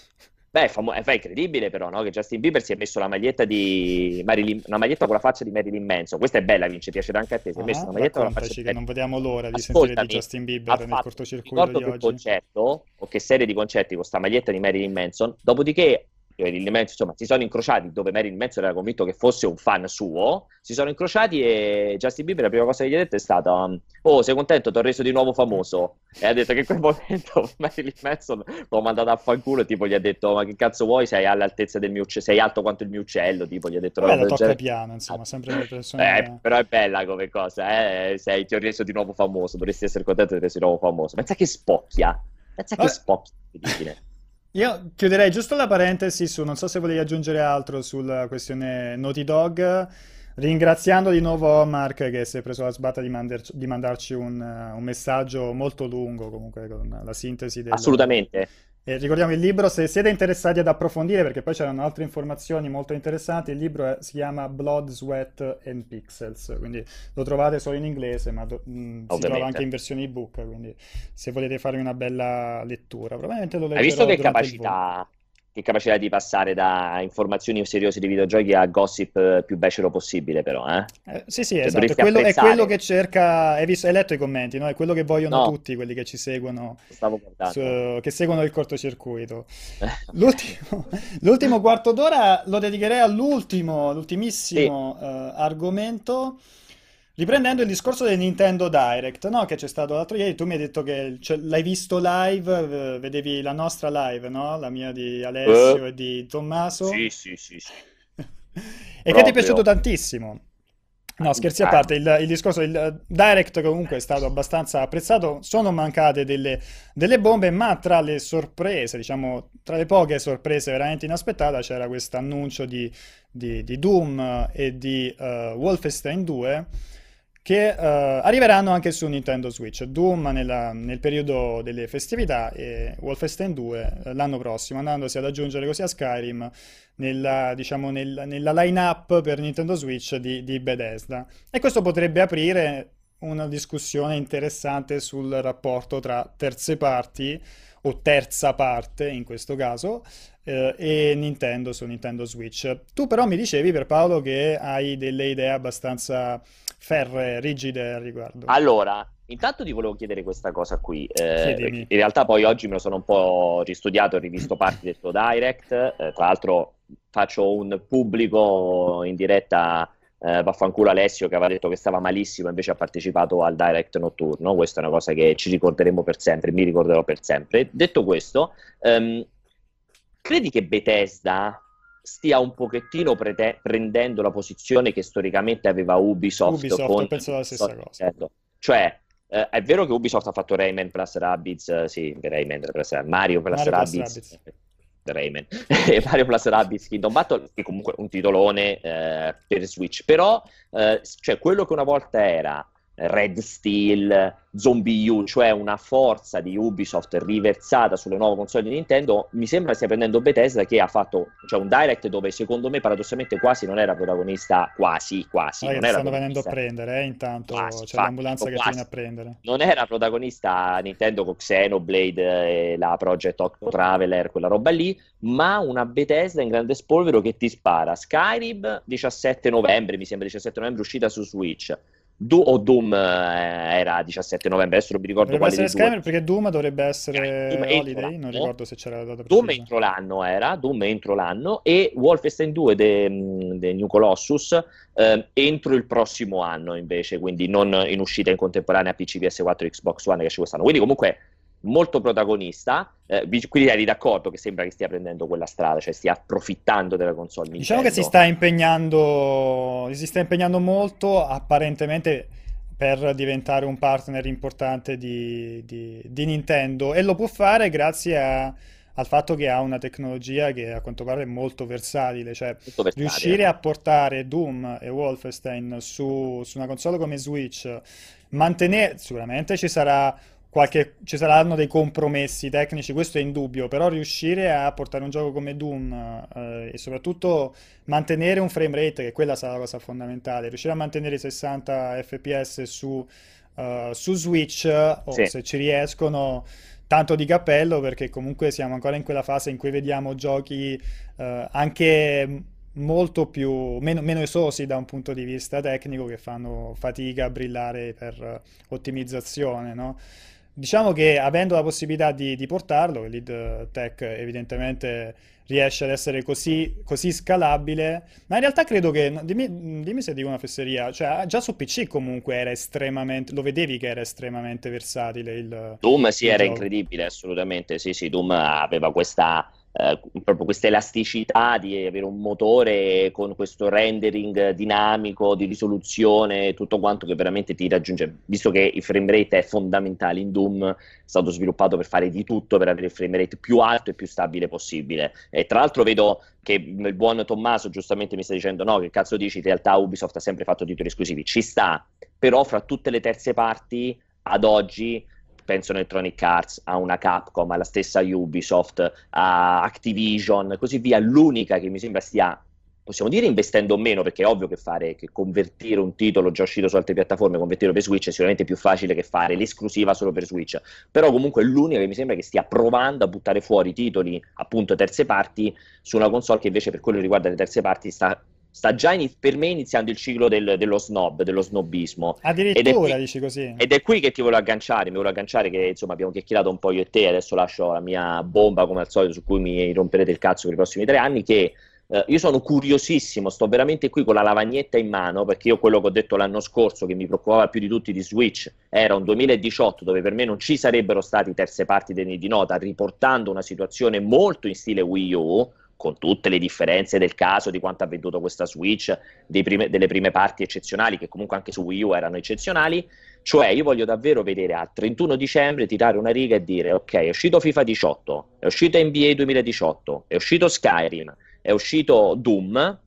Beh, è incredibile però, no? Che Justin Bieber si è messo la maglietta di Marilyn, una maglietta con la faccia di Marilyn Manson. Questa è bella, Vince, piacerà anche a te. Si è messo una maglietta con la faccia di Marilyn Manson. Non vediamo l'ora di sentire di Justin Bieber nel cortocircuito di oggi. Concerto, o che serie di concerti con questa maglietta di Marilyn Manson, dopodiché Marilyn Manson, insomma, si sono incrociati dove Marilyn Manson era convinto che fosse un fan suo, si sono incrociati e Justin Bieber la prima cosa che gli ha detto è stata oh, sei contento, ti ho reso di nuovo famoso, e ha detto che in quel momento Marilyn Manson l'ho mandato a fanculo, tipo gli ha detto ma che cazzo vuoi, sei all'altezza del mio uccello, sei alto quanto il mio uccello, tipo gli ha detto. Beh, la tocca piano, insomma, sempre le persone però è bella come cosa, ti ho reso di nuovo famoso, dovresti essere contento di reso di nuovo famoso. Pensa che spocchia, incredibile. Io chiuderei giusto la parentesi su, non so se volevi aggiungere altro sulla questione Naughty Dog, ringraziando di nuovo Omar che si è preso la sbatta di mandarci un messaggio molto lungo comunque con la sintesi del... Assolutamente. E ricordiamo il libro, se siete interessati ad approfondire, perché poi c'erano altre informazioni molto interessanti, il libro si chiama Blood, Sweat and Pixels, quindi lo trovate solo in inglese, ma si trova anche in versione ebook, quindi se volete farvi una bella lettura, probabilmente lo leggerò. Hai visto che capacità di passare da informazioni seriose di videogiochi a gossip più becero possibile, però, Sì, cioè, esatto, è quello che cerca... Hai letto i commenti, no? È quello che vogliono tutti quelli che ci seguono, che seguono il cortocircuito. L'ultimo quarto d'ora lo dedicherei all'ultimissimo argomento... Riprendendo il discorso del Nintendo Direct, no? Che c'è stato l'altro ieri, tu mi hai detto che l'hai visto live, vedevi la nostra live, no? La mia di Alessio e di Tommaso. Sì. E che ti è piaciuto tantissimo. No, scherzi a parte, il discorso del Direct comunque è stato abbastanza apprezzato, sono mancate delle bombe, ma tra le sorprese, diciamo, tra le poche sorprese veramente inaspettate c'era questo annuncio di Doom e di Wolfenstein 2, che arriveranno anche su Nintendo Switch. Doom nel periodo delle festività e Wolfenstein 2 l'anno prossimo, andandosi ad aggiungere così a Skyrim nella line-up per Nintendo Switch di Bethesda. E questo potrebbe aprire una discussione interessante sul rapporto tra terze parti, o terza parte in questo caso, e Nintendo su Nintendo Switch. Tu però mi dicevi, Pierpaolo, che hai delle idee abbastanza... ferre, rigide al riguardo. Allora, intanto ti volevo chiedere questa cosa qui. In realtà poi oggi me lo sono un po' ristudiato e rivisto parti del tuo Direct. Tra l'altro faccio un pubblico in diretta, vaffanculo Alessio che aveva detto che stava malissimo, invece ha partecipato al Direct notturno. Questa è una cosa che ci ricorderemo per sempre, mi ricorderò per sempre. Detto questo, credi che Bethesda stia un pochettino prendendo la posizione che storicamente aveva Ubisoft con... penso la stessa cosa. Cioè, è vero che Ubisoft ha fatto Rayman Plus Rabbids, Mario Plus Rabbids, Rayman, Mario Plus Rabbids Kingdom Battle, che comunque è un titolone per Switch, però cioè quello che una volta era Red Steel, Zombie U, cioè una forza di Ubisoft riversata sulle nuove console di Nintendo, mi sembra stia prendendo Bethesda, che ha fatto un Direct dove secondo me paradossalmente quasi non era protagonista, quasi non era, stanno venendo a prendere intanto quasi, c'è l'ambulanza che viene a prendere, non era protagonista Nintendo con Xenoblade e la Project Octo Traveler, quella roba lì, ma una Bethesda in grande spolvero che ti spara Skyrim 17 novembre, uscita su Switch, Doom era 17 novembre, adesso non mi ricordo dovrebbe quale Skyrim, perché Doom dovrebbe essere Holiday, non ricordo se c'era la data precisa. Doom entro l'anno era, Doom entro l'anno, e Wolfenstein 2 The New Colossus entro il prossimo anno invece, quindi non in uscita in contemporanea PC, PS4 e Xbox One che esce quest'anno, quindi comunque molto protagonista. Quindi eri d'accordo che sembra che stia prendendo quella strada, cioè stia approfittando della console Nintendo. Diciamo che si sta impegnando molto apparentemente per diventare un partner importante di Nintendo, e lo può fare grazie al fatto che ha una tecnologia che a quanto pare è molto versatile, cioè molto versatile. Riuscire a portare Doom e Wolfenstein su una console come Switch, mantenere, sicuramente ci saranno dei compromessi tecnici, questo è indubbio, però riuscire a portare un gioco come Doom e soprattutto mantenere un frame rate, che quella sarà la cosa fondamentale, riuscire a mantenere i 60 fps su Switch, se ci riescono, tanto di cappello, perché comunque siamo ancora in quella fase in cui vediamo giochi anche molto più meno esosi da un punto di vista tecnico, che fanno fatica a brillare per ottimizzazione, no? Diciamo che avendo la possibilità di portarlo, il lead tech evidentemente riesce ad essere così scalabile, ma in realtà credo che, dimmi se dico una fesseria, cioè già su PC comunque era estremamente, lo vedevi che era estremamente versatile il Doom, sì, il era gioco. Incredibile, assolutamente, sì, Doom aveva proprio questa elasticità di avere un motore con questo rendering dinamico di risoluzione, tutto quanto, che veramente ti raggiunge, visto che il frame rate è fondamentale in Doom, è stato sviluppato per fare di tutto per avere il frame rate più alto e più stabile possibile. E tra l'altro vedo che il buon Tommaso giustamente mi sta dicendo no, che cazzo dici, in realtà Ubisoft ha sempre fatto titoli esclusivi, ci sta, però fra tutte le terze parti ad oggi penso a Electronic Arts, a una Capcom, alla stessa Ubisoft, a Activision, così via, l'unica che mi sembra stia, possiamo dire, investendo meno, perché è ovvio che convertire un titolo già uscito su altre piattaforme, convertirlo per Switch è sicuramente più facile che fare l'esclusiva solo per Switch, però comunque è l'unica che mi sembra che stia provando a buttare fuori titoli, appunto, terze parti, su una console che invece per quello che riguarda le terze parti sta già per me iniziando il ciclo dello snob, dello snobismo. Addirittura dici così. Ed è qui che ti voglio agganciare, che insomma abbiamo chiacchierato un po' io e te, adesso lascio la mia bomba come al solito su cui mi romperete il cazzo per i prossimi 3 anni, che io sono curiosissimo, sto veramente qui con la lavagnetta in mano, perché io quello che ho detto l'anno scorso che mi preoccupava più di tutti di Switch era un 2018 dove per me non ci sarebbero stati terze parti degni di nota, riportando una situazione molto in stile Wii U, con tutte le differenze del caso di quanto ha venduto questa Switch, delle prime parti eccezionali, che comunque anche su Wii U erano eccezionali. Cioè io voglio davvero vedere al 31 dicembre tirare una riga e dire ok, è uscito FIFA 18, è uscito NBA 2018, è uscito Skyrim, è uscito Doom,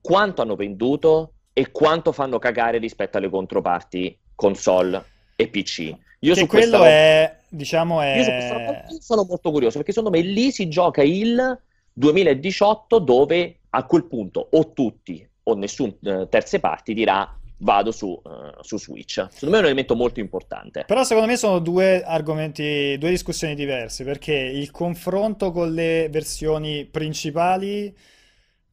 quanto hanno venduto e quanto fanno cagare rispetto alle controparti console e PC. Io che su quello è, diciamo, è... Io sono molto curioso, perché secondo me lì si gioca il 2018, dove a quel punto o tutti o nessun terze parti dirà vado su Switch. Secondo me è un elemento molto importante. Però secondo me sono due argomenti, due discussioni diverse, perché il confronto con le versioni principali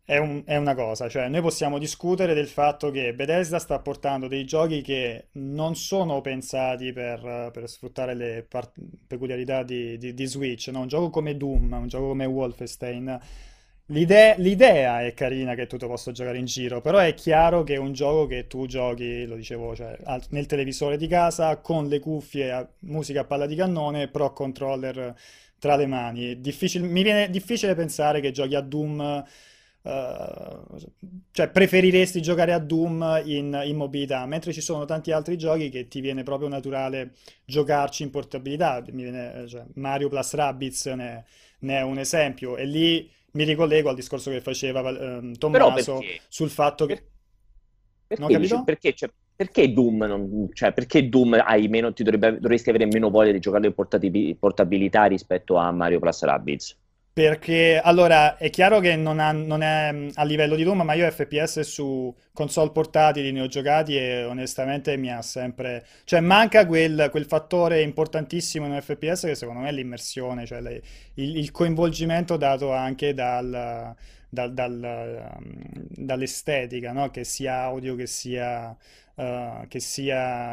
è una cosa, cioè noi possiamo discutere del fatto che Bethesda sta portando dei giochi che non sono pensati per sfruttare le peculiarità di Switch, no? Un gioco come Doom, un gioco come Wolfenstein, l'idea è carina che tu te possa giocare in giro, però è chiaro che un gioco che tu giochi, lo dicevo, cioè, nel televisore di casa, con le cuffie, musica a palla di cannone, pro controller tra le mani, mi viene difficile pensare che giochi a Doom... cioè preferiresti giocare a Doom in mobilità, mentre ci sono tanti altri giochi che ti viene proprio naturale giocarci in portabilità. Cioè, Mario Plus Rabbids ne è un esempio, e lì mi ricollego al discorso che faceva Tommaso sul fatto che perché Doom non, cioè perché Doom hai meno, dovresti avere meno voglia di giocarlo in portabilità rispetto a Mario Plus Rabbids. Perché, allora, è chiaro che non è a livello di Doom, ma io FPS su console portatili ne ho giocati e onestamente mi ha sempre... Cioè, manca quel fattore importantissimo in un FPS che secondo me è l'immersione, cioè il coinvolgimento dato anche dall'estetica, no? Che sia audio, che sia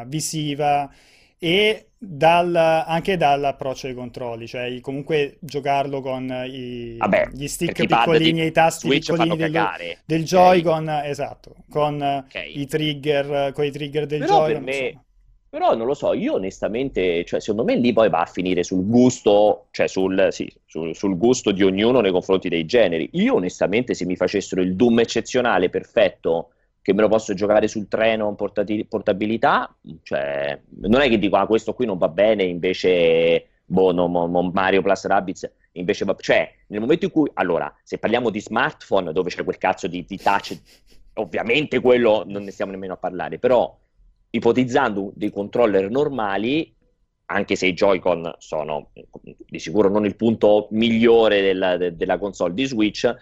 visiva... e anche dall'approccio ai controlli, cioè comunque giocarlo con gli stick piccolini e i tasti Switch piccolini del Joy-Con, okay. Esatto, con okay. i trigger del Joy-Con. Però non lo so, io onestamente, cioè secondo me lì poi va a finire sul gusto, cioè sul gusto di ognuno nei confronti dei generi. Io onestamente, se mi facessero il Doom eccezionale, perfetto, che me lo posso giocare sul treno in portabilità, cioè non è che dico questo qui non va bene, invece Mario Plus Rabbids invece va, cioè nel momento in cui, allora, se parliamo di smartphone dove c'è quel cazzo di touch, ovviamente quello non ne stiamo nemmeno a parlare, però ipotizzando dei controller normali, anche se i Joy-Con sono di sicuro non il punto migliore della console di Switch,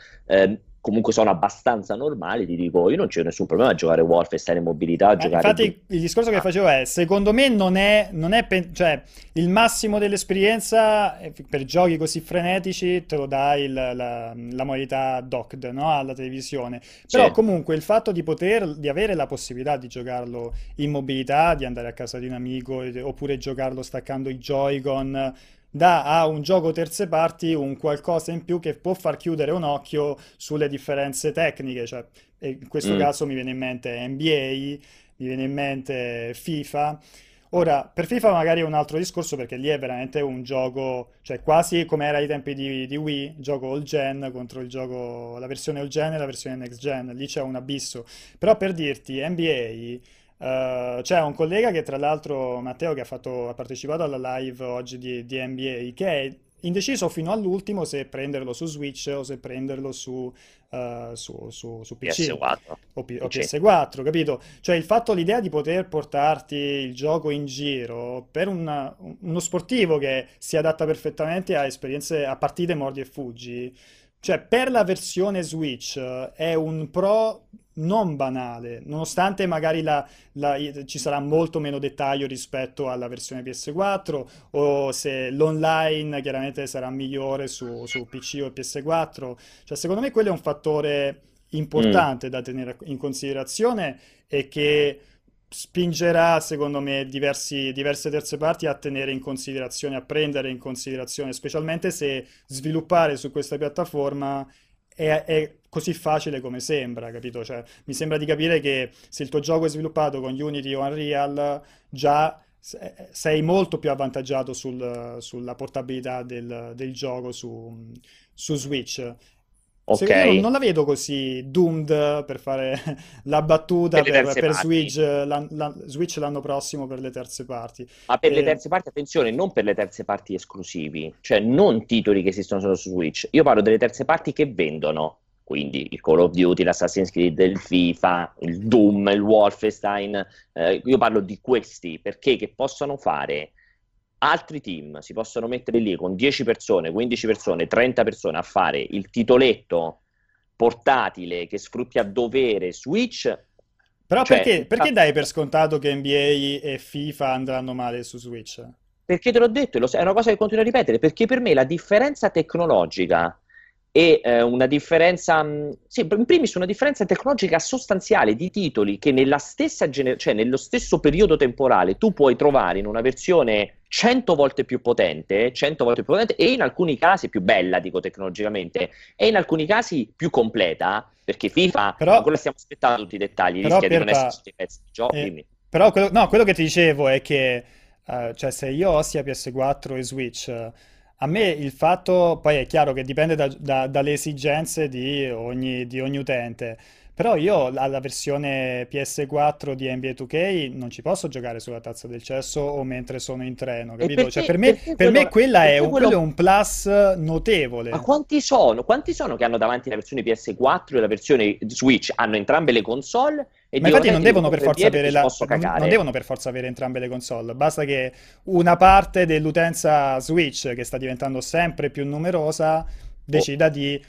comunque sono abbastanza normali, ti dico, io non c'è nessun problema a giocare Wolfenstein in mobilità, a giocare... Infatti il discorso che facevo è, secondo me non è il massimo dell'esperienza per giochi così frenetici te lo dà la modalità docked, no? Alla televisione, però sì. Comunque il fatto di avere la possibilità di giocarlo in mobilità, di andare a casa di un amico oppure giocarlo staccando i Joy-Con, dà a un gioco terze parti un qualcosa in più che può far chiudere un occhio sulle differenze tecniche, cioè in questo caso mi viene in mente NBA, mi viene in mente FIFA. Ora, per FIFA magari è un altro discorso, perché lì è veramente un gioco, cioè quasi come era ai tempi di Wii, gioco old gen contro la versione old gen e la versione next gen, lì c'è un abisso. Però per dirti, NBA, c'è un collega che, tra l'altro, Matteo, che ha partecipato alla live oggi di NBA, che è indeciso fino all'ultimo se prenderlo su Switch o se prenderlo su PC PS4. O PS4, capito? Cioè l'idea di poter portarti il gioco in giro per uno sportivo che si adatta perfettamente a esperienze, a partite mordi e fuggi, cioè per la versione Switch è un pro non banale, nonostante magari ci sarà molto meno dettaglio rispetto alla versione PS4, o se l'online chiaramente sarà migliore su PC o PS4. Cioè secondo me quello è un fattore importante da tenere in considerazione e che spingerà, secondo me, diverse terze parti a tenere in considerazione, a prendere in considerazione, specialmente se sviluppare su questa piattaforma è così facile come sembra, capito? Cioè, mi sembra di capire che se il tuo gioco è sviluppato con Unity o Unreal, già sei molto più avvantaggiato sulla portabilità del gioco su Switch. Okay. Secondo me non la vedo così doomed, per fare la battuta, per Switch l'anno prossimo per le terze parti. Ma per le terze parti, attenzione, non per le terze parti esclusivi, cioè non titoli che esistono solo su Switch. Io parlo delle terze parti che vendono, quindi il Call of Duty, l'Assassin's Creed, il FIFA, il Doom, il Wolfenstein. Io parlo di questi, perché che possono fare... Altri team si possono mettere lì con 10 persone, 15 persone, 30 persone a fare il titoletto portatile che sfrutti a dovere Switch. Però cioè, perché dai per scontato che NBA e FIFA andranno male su Switch? Perché te l'ho detto, è una cosa che continuo a ripetere, perché per me la differenza tecnologica è una differenza, in primis una differenza tecnologica sostanziale di titoli che nello stesso periodo temporale tu puoi trovare in una versione 100 volte più potente e in alcuni casi più bella, dico tecnologicamente, e in alcuni casi più completa, perché FIFA, ancora stiamo aspettando tutti i dettagli, rischia di non esserci dei pezzi di gioco. Però quello che ti dicevo è che cioè se io ho sia PS4 e Switch, a me il fatto, poi è chiaro che dipende dalle esigenze di ogni utente, però io alla versione PS4 di NBA 2K non ci posso giocare sulla tazza del cesso o mentre sono in treno, capito? Perché, cioè, per me quello è un plus notevole. Ma quanti sono che hanno davanti la versione PS4 e la versione Switch? Hanno entrambe le console? E ma infatti non devono per forza avere entrambe le console, basta che una parte dell'utenza Switch, che sta diventando sempre più numerosa, decida di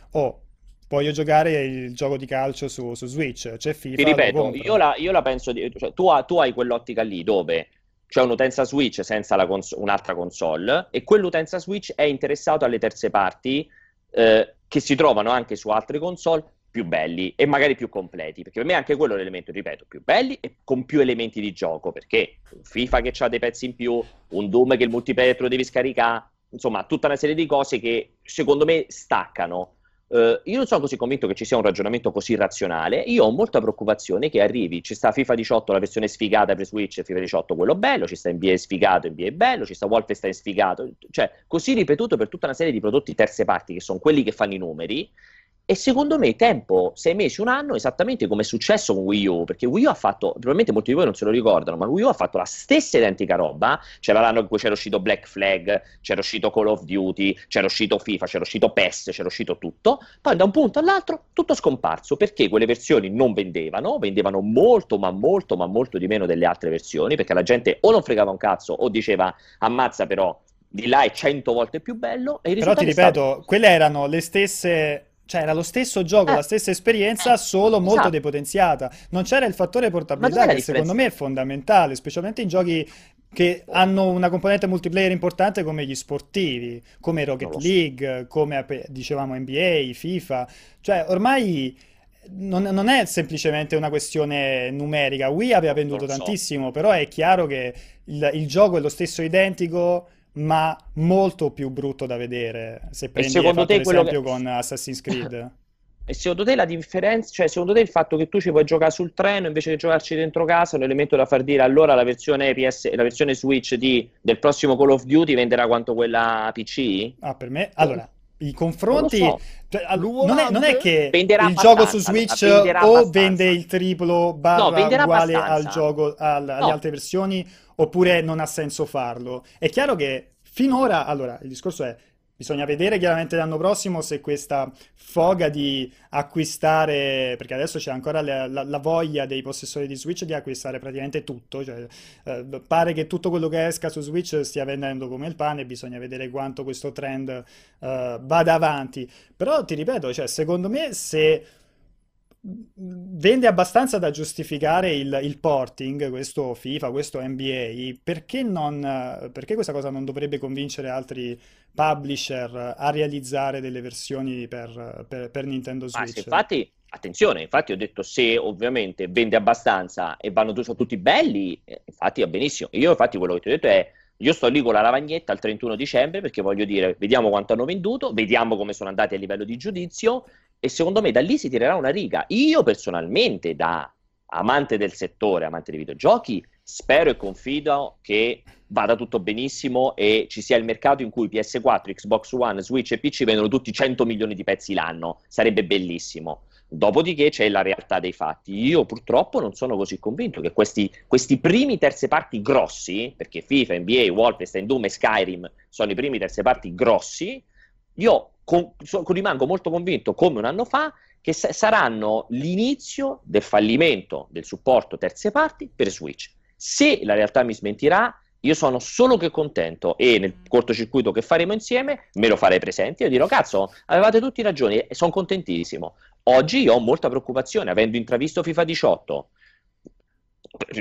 voglio giocare il gioco di calcio su Switch, c'è FIFA. Ti ripeto, io la penso di, cioè, tu hai quell'ottica lì dove c'è un'utenza Switch senza un'altra console, e quell'utenza Switch è interessato alle terze parti che si trovano anche su altre console più belli e magari più completi, perché per me anche quello è l'elemento, ripeto, più belli e con più elementi di gioco, perché FIFA che c'ha dei pezzi in più, un Doom che il multiplayer lo devi scaricare, insomma tutta una serie di cose che secondo me staccano. Io non sono così convinto che ci sia un ragionamento così razionale. Io ho molta preoccupazione che arrivi, ci sta FIFA 18 la versione sfigata per Switch, FIFA 18 quello bello, ci sta NBA sfigato, NBA bello, ci sta Wolfenstein sfigato, cioè così ripetuto per tutta una serie di prodotti terze parti che sono quelli che fanno i numeri. E secondo me tempo, 6 mesi, un anno, esattamente come è successo con Wii U, perché Wii U ha fatto, probabilmente molti di voi non se lo ricordano, ma Wii U ha fatto la stessa identica roba. C'era l'anno in cui c'era uscito Black Flag, c'era uscito Call of Duty, c'era uscito FIFA, c'era uscito PES, c'era uscito tutto, poi da un punto all'altro tutto scomparso, perché quelle versioni non vendevano molto ma molto ma molto di meno delle altre versioni, perché la gente o non fregava un cazzo o diceva ammazza però di là è 100 volte più bello. E però ti ripeto, quelle erano le stesse... Cioè era lo stesso gioco, la stessa esperienza, solo molto depotenziata. Non c'era il fattore portabilità che secondo me è fondamentale, specialmente in giochi che hanno una componente multiplayer importante come gli sportivi, come Rocket League, come dicevamo NBA, FIFA. Cioè ormai non è semplicemente una questione numerica. Wii aveva venduto tantissimo, però è chiaro che il gioco è lo stesso identico, ma molto più brutto da vedere. Se prendi l'esempio con Assassin's Creed, e secondo te la differenza, cioè secondo te il fatto che tu ci puoi giocare sul treno invece che giocarci dentro casa è un elemento da far dire allora la versione PS, la versione Switch del prossimo Call of Duty venderà quanto quella PC? Ah, per me allora i confronti non è che il gioco su Switch vende il triplo barra uguale al gioco alle altre versioni, oppure non ha senso farlo. È chiaro che finora, allora, il discorso è, bisogna vedere chiaramente l'anno prossimo se questa foga di acquistare, perché adesso c'è ancora la voglia dei possessori di Switch di acquistare praticamente tutto, cioè, pare che tutto quello che esca su Switch stia vendendo come il pane, e bisogna vedere quanto questo trend vada avanti. Però ti ripeto, cioè, secondo me se... vende abbastanza da giustificare il porting, questo FIFA, questo NBA, perché questa cosa non dovrebbe convincere altri publisher a realizzare delle versioni per Nintendo Switch? Sì, infatti, attenzione, infatti ho detto se ovviamente vende abbastanza e sono tutti belli, infatti va benissimo. Io infatti quello che ti ho detto è: io sto lì con la lavagnetta al 31 dicembre perché voglio dire, vediamo quanto hanno venduto, vediamo come sono andati a livello di giudizio, e secondo me da lì si tirerà una riga. Io personalmente, da amante del settore, amante dei videogiochi, spero e confido che vada tutto benissimo e ci sia il mercato in cui PS4, Xbox One, Switch e PC vendono tutti 100 milioni di pezzi l'anno, sarebbe bellissimo. Dopodiché c'è la realtà dei fatti. Io purtroppo non sono così convinto che questi primi terze parti grossi, perché FIFA, NBA, Wolfenstein, Doom e Skyrim sono i primi terze parti grossi, io rimango molto convinto, come un anno fa, che saranno l'inizio del fallimento del supporto terze parti per Switch. Se la realtà mi smentirà, io sono solo che contento, e nel cortocircuito che faremo insieme me lo farei presente e dirò: cazzo, avevate tutti ragione, e sono contentissimo. Oggi io ho molta preoccupazione, avendo intravisto FIFA 18,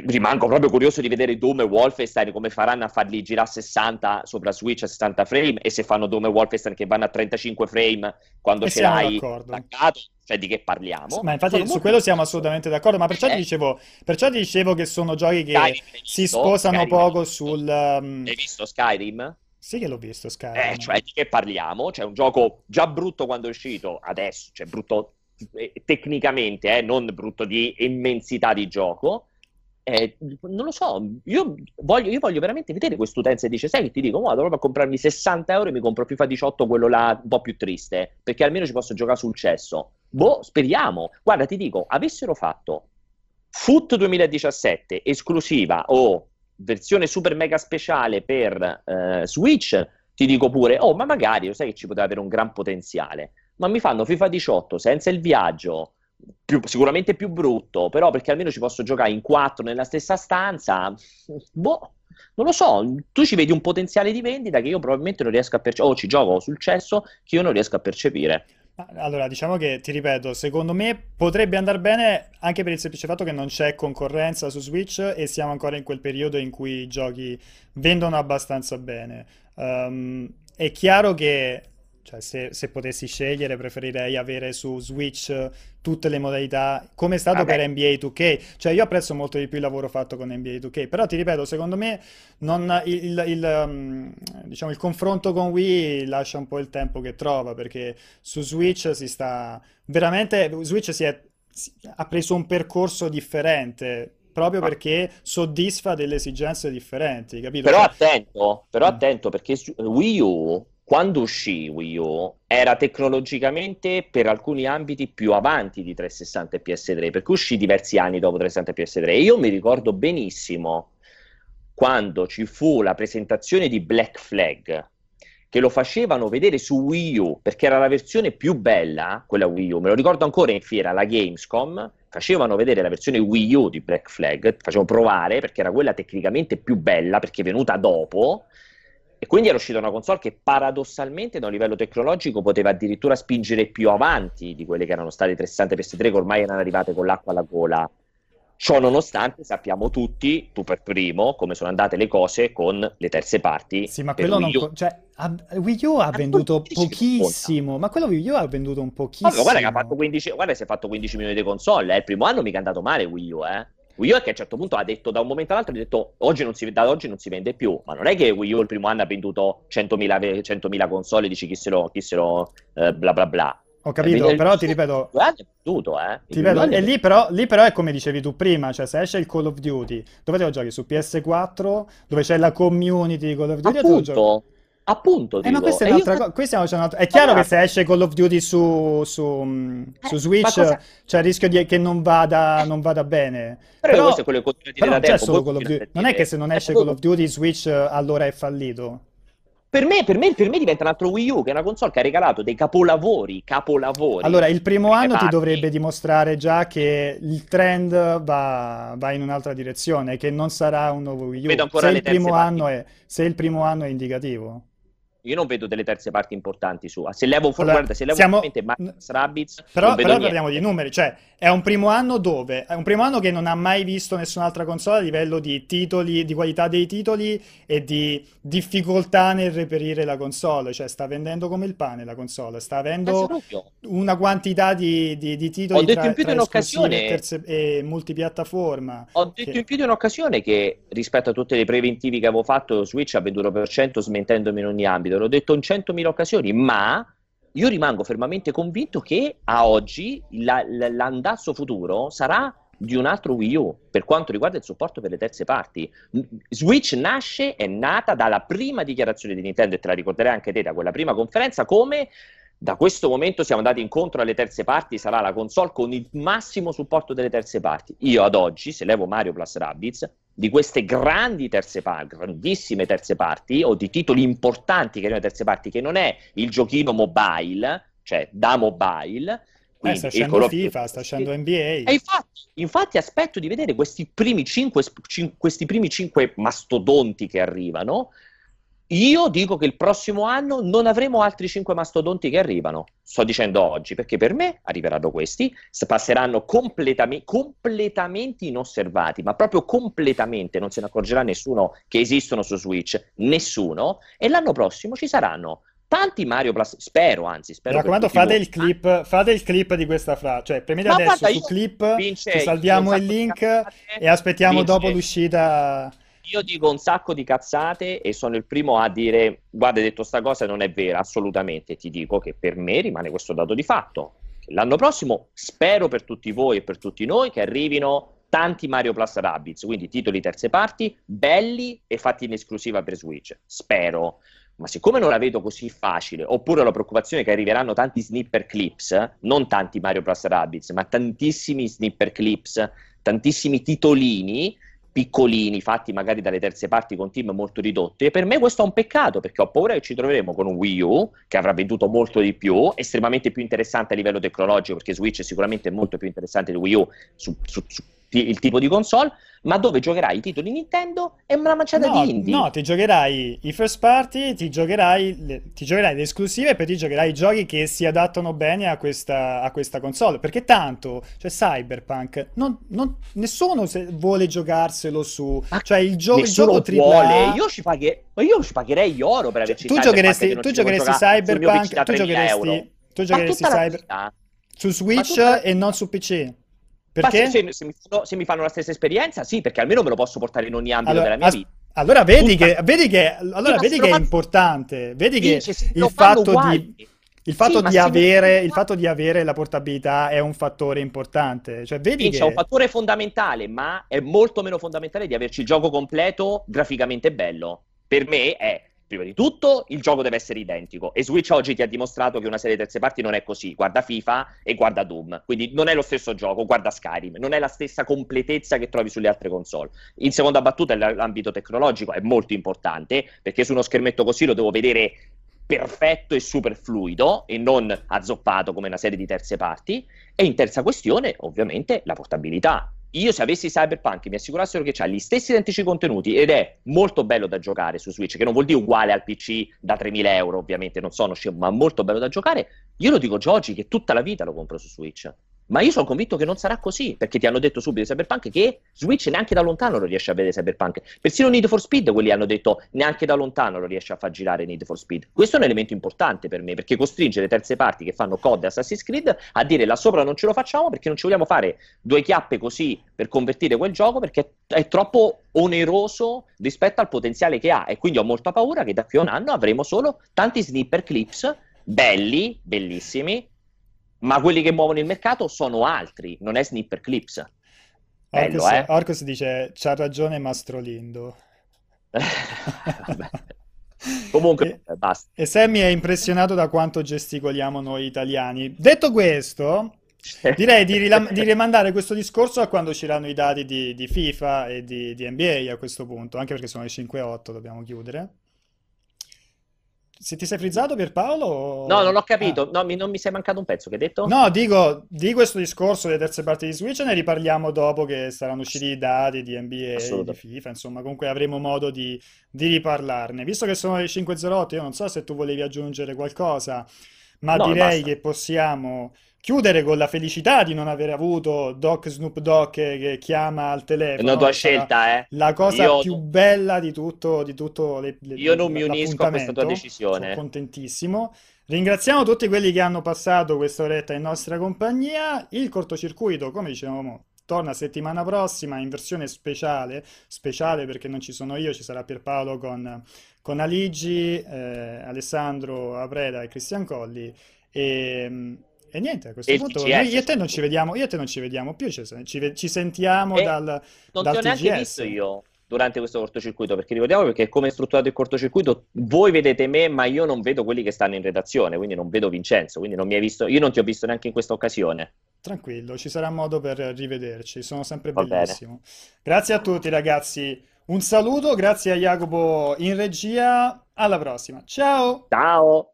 rimango proprio curioso di vedere Doom e Wolfenstein come faranno a farli girare 60 sopra Switch a 60 frame, e se fanno Doom e Wolfenstein che vanno a 35 frame quando ce l'hai attaccato, cioè di che parliamo? Sì, ma infatti su quello siamo assolutamente d'accordo, ma perciò ti dicevo che sono giochi che si sposano poco sul... Hai visto Skyrim? Sì che l'ho visto Skyrim. Cioè di che parliamo? Cioè un gioco già brutto quando è uscito, adesso, cioè brutto tecnicamente, non brutto di immensità di gioco. Non lo so, io voglio veramente vedere quest'utenza e dice: sai che ti dico, vado proprio a comprarmi 60 euro e mi compro FIFA 18 quello là un po' più triste, perché almeno ci posso giocare sul cesso. Boh, speriamo. Guarda, ti dico, avessero fatto FUT 2017 esclusiva o versione super mega speciale per Switch, ti dico pure, ma magari lo sai che ci poteva avere un gran potenziale, ma mi fanno FIFA 18 senza il viaggio, sicuramente più brutto, però perché almeno ci posso giocare in 4 nella stessa stanza. Boh, non lo so, tu ci vedi un potenziale di vendita che io probabilmente non riesco a percepire, o ci gioco successo che io non riesco a percepire. Allora, diciamo che, ti ripeto, secondo me potrebbe andare bene anche per il semplice fatto che non c'è concorrenza su Switch e siamo ancora in quel periodo in cui i giochi vendono abbastanza bene. È chiaro che, cioè, se potessi scegliere, preferirei avere su Switch tutte le modalità, come è stato per NBA 2K. Cioè, io apprezzo molto di più il lavoro fatto con NBA 2K, però ti ripeto, secondo me non diciamo, il confronto con Wii lascia un po' il tempo che trova, perché su Switch si sta veramente, Switch ha preso un percorso differente, proprio perché soddisfa delle esigenze differenti, capito? Però attento, perché su Wii U, quando uscì Wii U, era tecnologicamente per alcuni ambiti più avanti di 360 e PS3, perché uscì diversi anni dopo 360 e PS3, e io mi ricordo benissimo quando ci fu la presentazione di Black Flag, che lo facevano vedere su Wii U, perché era la versione più bella, quella Wii U, me lo ricordo ancora in fiera, la Gamescom, facevano vedere la versione Wii U di Black Flag, facevano provare, perché era quella tecnicamente più bella, perché è venuta dopo. E quindi era uscita una console che paradossalmente da un livello tecnologico poteva addirittura spingere più avanti di quelle che erano state 360 e PS3, che ormai erano arrivate con l'acqua alla gola. Ciò nonostante sappiamo tutti, tu per primo, come sono andate le cose con le terze parti. Sì, ma quello non... cioè, Wii U ha venduto pochissimo, ma quello Wii U ha venduto un pochissimo. Allora, guarda che ha fatto 15, guarda che si è fatto 15 milioni di console, il primo anno mica è andato male Wii U, Wii U è che a un certo punto ha detto, da un momento all'altro, ha detto da oggi non si vende più, ma non è che Wii U il primo anno ha venduto 100.000 console e dici bla bla bla. Ho capito, però ti ripeto, e lì però è come dicevi tu prima, cioè se esce il Call of Duty, dove te lo giochi? Su PS4, dove c'è la community di Call of Duty? Appunto, ma questa è un'altra cosa. È chiaro che se esce Call of Duty su Switch c'è il rischio che non vada bene. Però questo è quello che continua a dire da tempo. Solo Call of Duty. Non è che se non esce Call of Duty Switch allora è fallito. Per me diventa un altro Wii U, che è una console che ha regalato dei capolavori. Allora, il primo anno ti dovrebbe dimostrare già che il trend va in un'altra direzione, che non sarà un nuovo Wii U. Se il primo anno è indicativo. Io non vedo delle terze parti importanti su. Però parliamo di numeri, cioè è un primo anno che non ha mai visto nessun'altra console a livello di titoli, di qualità dei titoli e di difficoltà nel reperire la console, cioè sta vendendo come il pane la console, sta avendo una quantità di titoli tra esclusive e multipiattaforma. Ho detto in più di un'occasione che rispetto a tutte le preventivi che avevo fatto Switch ha venduto per 100%, smentendomi in ogni ambito. L'ho detto in 100.000 occasioni, ma io rimango fermamente convinto che a oggi l'andazzo futuro sarà di un altro Wii U per quanto riguarda il supporto per le terze parti. Switch è nata dalla prima dichiarazione di Nintendo, e te la ricorderai anche te da quella prima conferenza, come da questo momento siamo andati incontro alle terze parti, sarà la console con il massimo supporto delle terze parti. Io ad oggi, se levo Mario Plus Rabbids, di queste grandissime terze parti, o di titoli importanti che sono terze parti, che non è il giochino mobile, cioè da mobile. Quindi, sta scendendo FIFA, sta scendendo NBA. E infatti aspetto di vedere questi primi cinque mastodonti che arrivano. Io dico che il prossimo anno non avremo altri 5 mastodonti che arrivano. Sto dicendo oggi, perché per me arriveranno questi, passeranno completamente inosservati, ma proprio completamente, non se ne accorgerà nessuno che esistono su Switch, nessuno, e l'anno prossimo ci saranno tanti Mario Plus, spero. Mi raccomando, fate il clip di questa frase, cioè premete adesso su clip, ci salviamo il link e aspettiamo dopo l'uscita. Io dico un sacco di cazzate e sono il primo a dire, guarda, hai detto sta cosa, non è vera, assolutamente. Ti dico che per me rimane questo dato di fatto. L'anno prossimo spero per tutti voi e per tutti noi che arrivino tanti Mario Plus Rabbids, quindi titoli terze parti, belli e fatti in esclusiva per Switch. Spero. Ma siccome non la vedo così facile, oppure la preoccupazione che arriveranno tanti snipper clips, non tanti Mario Plus Rabbids, ma tantissimi snipper clips, tantissimi titolini piccolini, fatti magari dalle terze parti con team molto ridotti, e per me questo è un peccato, perché ho paura che ci troveremo con un Wii U che avrà venduto molto di più, estremamente più interessante a livello tecnologico, perché Switch è sicuramente molto più interessante di Wii U su il tipo di console, ma dove giocherai i titoli Nintendo e una manciata di indie. No, ti giocherai i first party, ti giocherai le esclusive, poi ti giocherai i giochi che si adattano bene a questa console, perché tanto, cioè Cyberpunk, nessuno vuole giocarselo su, cioè il gioco AAA. Io ci pagherei oro per averci tu giocheresti Cyberpunk su Switch e non su PC. Perché? Se mi fanno la stessa esperienza, sì, perché almeno me lo posso portare in ogni ambito della mia vita. Allora vedi che è importante, vedi che il fatto di avere la portabilità è un fattore importante. Cioè, vedi che è un fattore fondamentale, ma è molto meno fondamentale di averci il gioco completo graficamente bello. Per me è, prima di tutto, il gioco deve essere identico, e Switch oggi ti ha dimostrato che una serie di terze parti non è così. Guarda FIFA e guarda Doom, quindi non è lo stesso gioco, guarda Skyrim, non è la stessa completezza che trovi sulle altre console. In seconda battuta, l'ambito tecnologico è molto importante, perché su uno schermetto così lo devo vedere perfetto e super fluido e non azzoppato come una serie di terze parti. E in terza questione, ovviamente, la portabilità. Io, se avessi Cyberpunk, mi assicurassero che ha gli stessi identici contenuti ed è molto bello da giocare su Switch, che non vuol dire uguale al PC da 3.000 euro, ovviamente non sono scemo, ma molto bello da giocare. Io lo dico già oggi che tutta la vita lo compro su Switch, ma io sono convinto che non sarà così, perché ti hanno detto subito di Cyberpunk che Switch neanche da lontano lo riesce a vedere. Cyberpunk, persino Need for Speed, quelli hanno detto neanche da lontano lo riesce a far girare Need for Speed. Questo è un elemento importante per me, perché costringe le terze parti che fanno COD e Assassin's Creed a dire là sopra non ce lo facciamo perché non ci vogliamo fare due chiappe così per convertire quel gioco, perché è troppo oneroso rispetto al potenziale che ha. E quindi ho molta paura che da qui a un anno avremo solo tanti snipper clips belli, bellissimi, ma quelli che muovono il mercato sono altri, non è snipper clips. Bello, Orcus, Orcus dice c'ha ragione Mastrolindo. Comunque basta. E Sammy è impressionato da quanto gesticoliamo noi italiani. Detto questo, direi di rimandare questo discorso a quando usciranno i dati di FIFA e di NBA, a questo punto, anche perché sono le 5:08, dobbiamo chiudere. Se ti sei frizzato, Pierpaolo? No, non l'ho capito. Ah. No, non mi sei mancato un pezzo, che hai detto? No, dico, di questo discorso delle terze parti di Switch ne riparliamo dopo che saranno usciti i dati di NBA, di FIFA, insomma, comunque avremo modo di riparlarne. Visto che sono le 5:08, io non so se tu volevi aggiungere qualcosa, ma no, direi basta, che possiamo chiudere con la felicità di non aver avuto Doc Snoop Dogg che chiama al telefono. È una tua scelta, eh? La cosa più bella di tutto. Io non mi unisco a questa tua decisione. Sono contentissimo. Ringraziamo tutti quelli che hanno passato questa oretta in nostra compagnia. Il cortocircuito, come dicevamo, torna settimana prossima in versione speciale perché non ci sono io, ci sarà Pierpaolo con Aligi, Alessandro Apreda e Cristian Colli. E niente, a questo punto noi io e te non ci vediamo più, ci sentiamo dal TGS. Non ti ho neanche visto io durante questo cortocircuito, perché ricordiamo, perché come è strutturato il cortocircuito, voi vedete me ma io non vedo quelli che stanno in redazione, quindi non vedo Vincenzo, quindi non mi hai visto, io non ti ho visto neanche in questa occasione. Tranquillo, ci sarà modo per rivederci, sono sempre bellissimo. Grazie a tutti ragazzi, un saluto, grazie a Jacopo in regia, alla prossima, ciao! Ciao!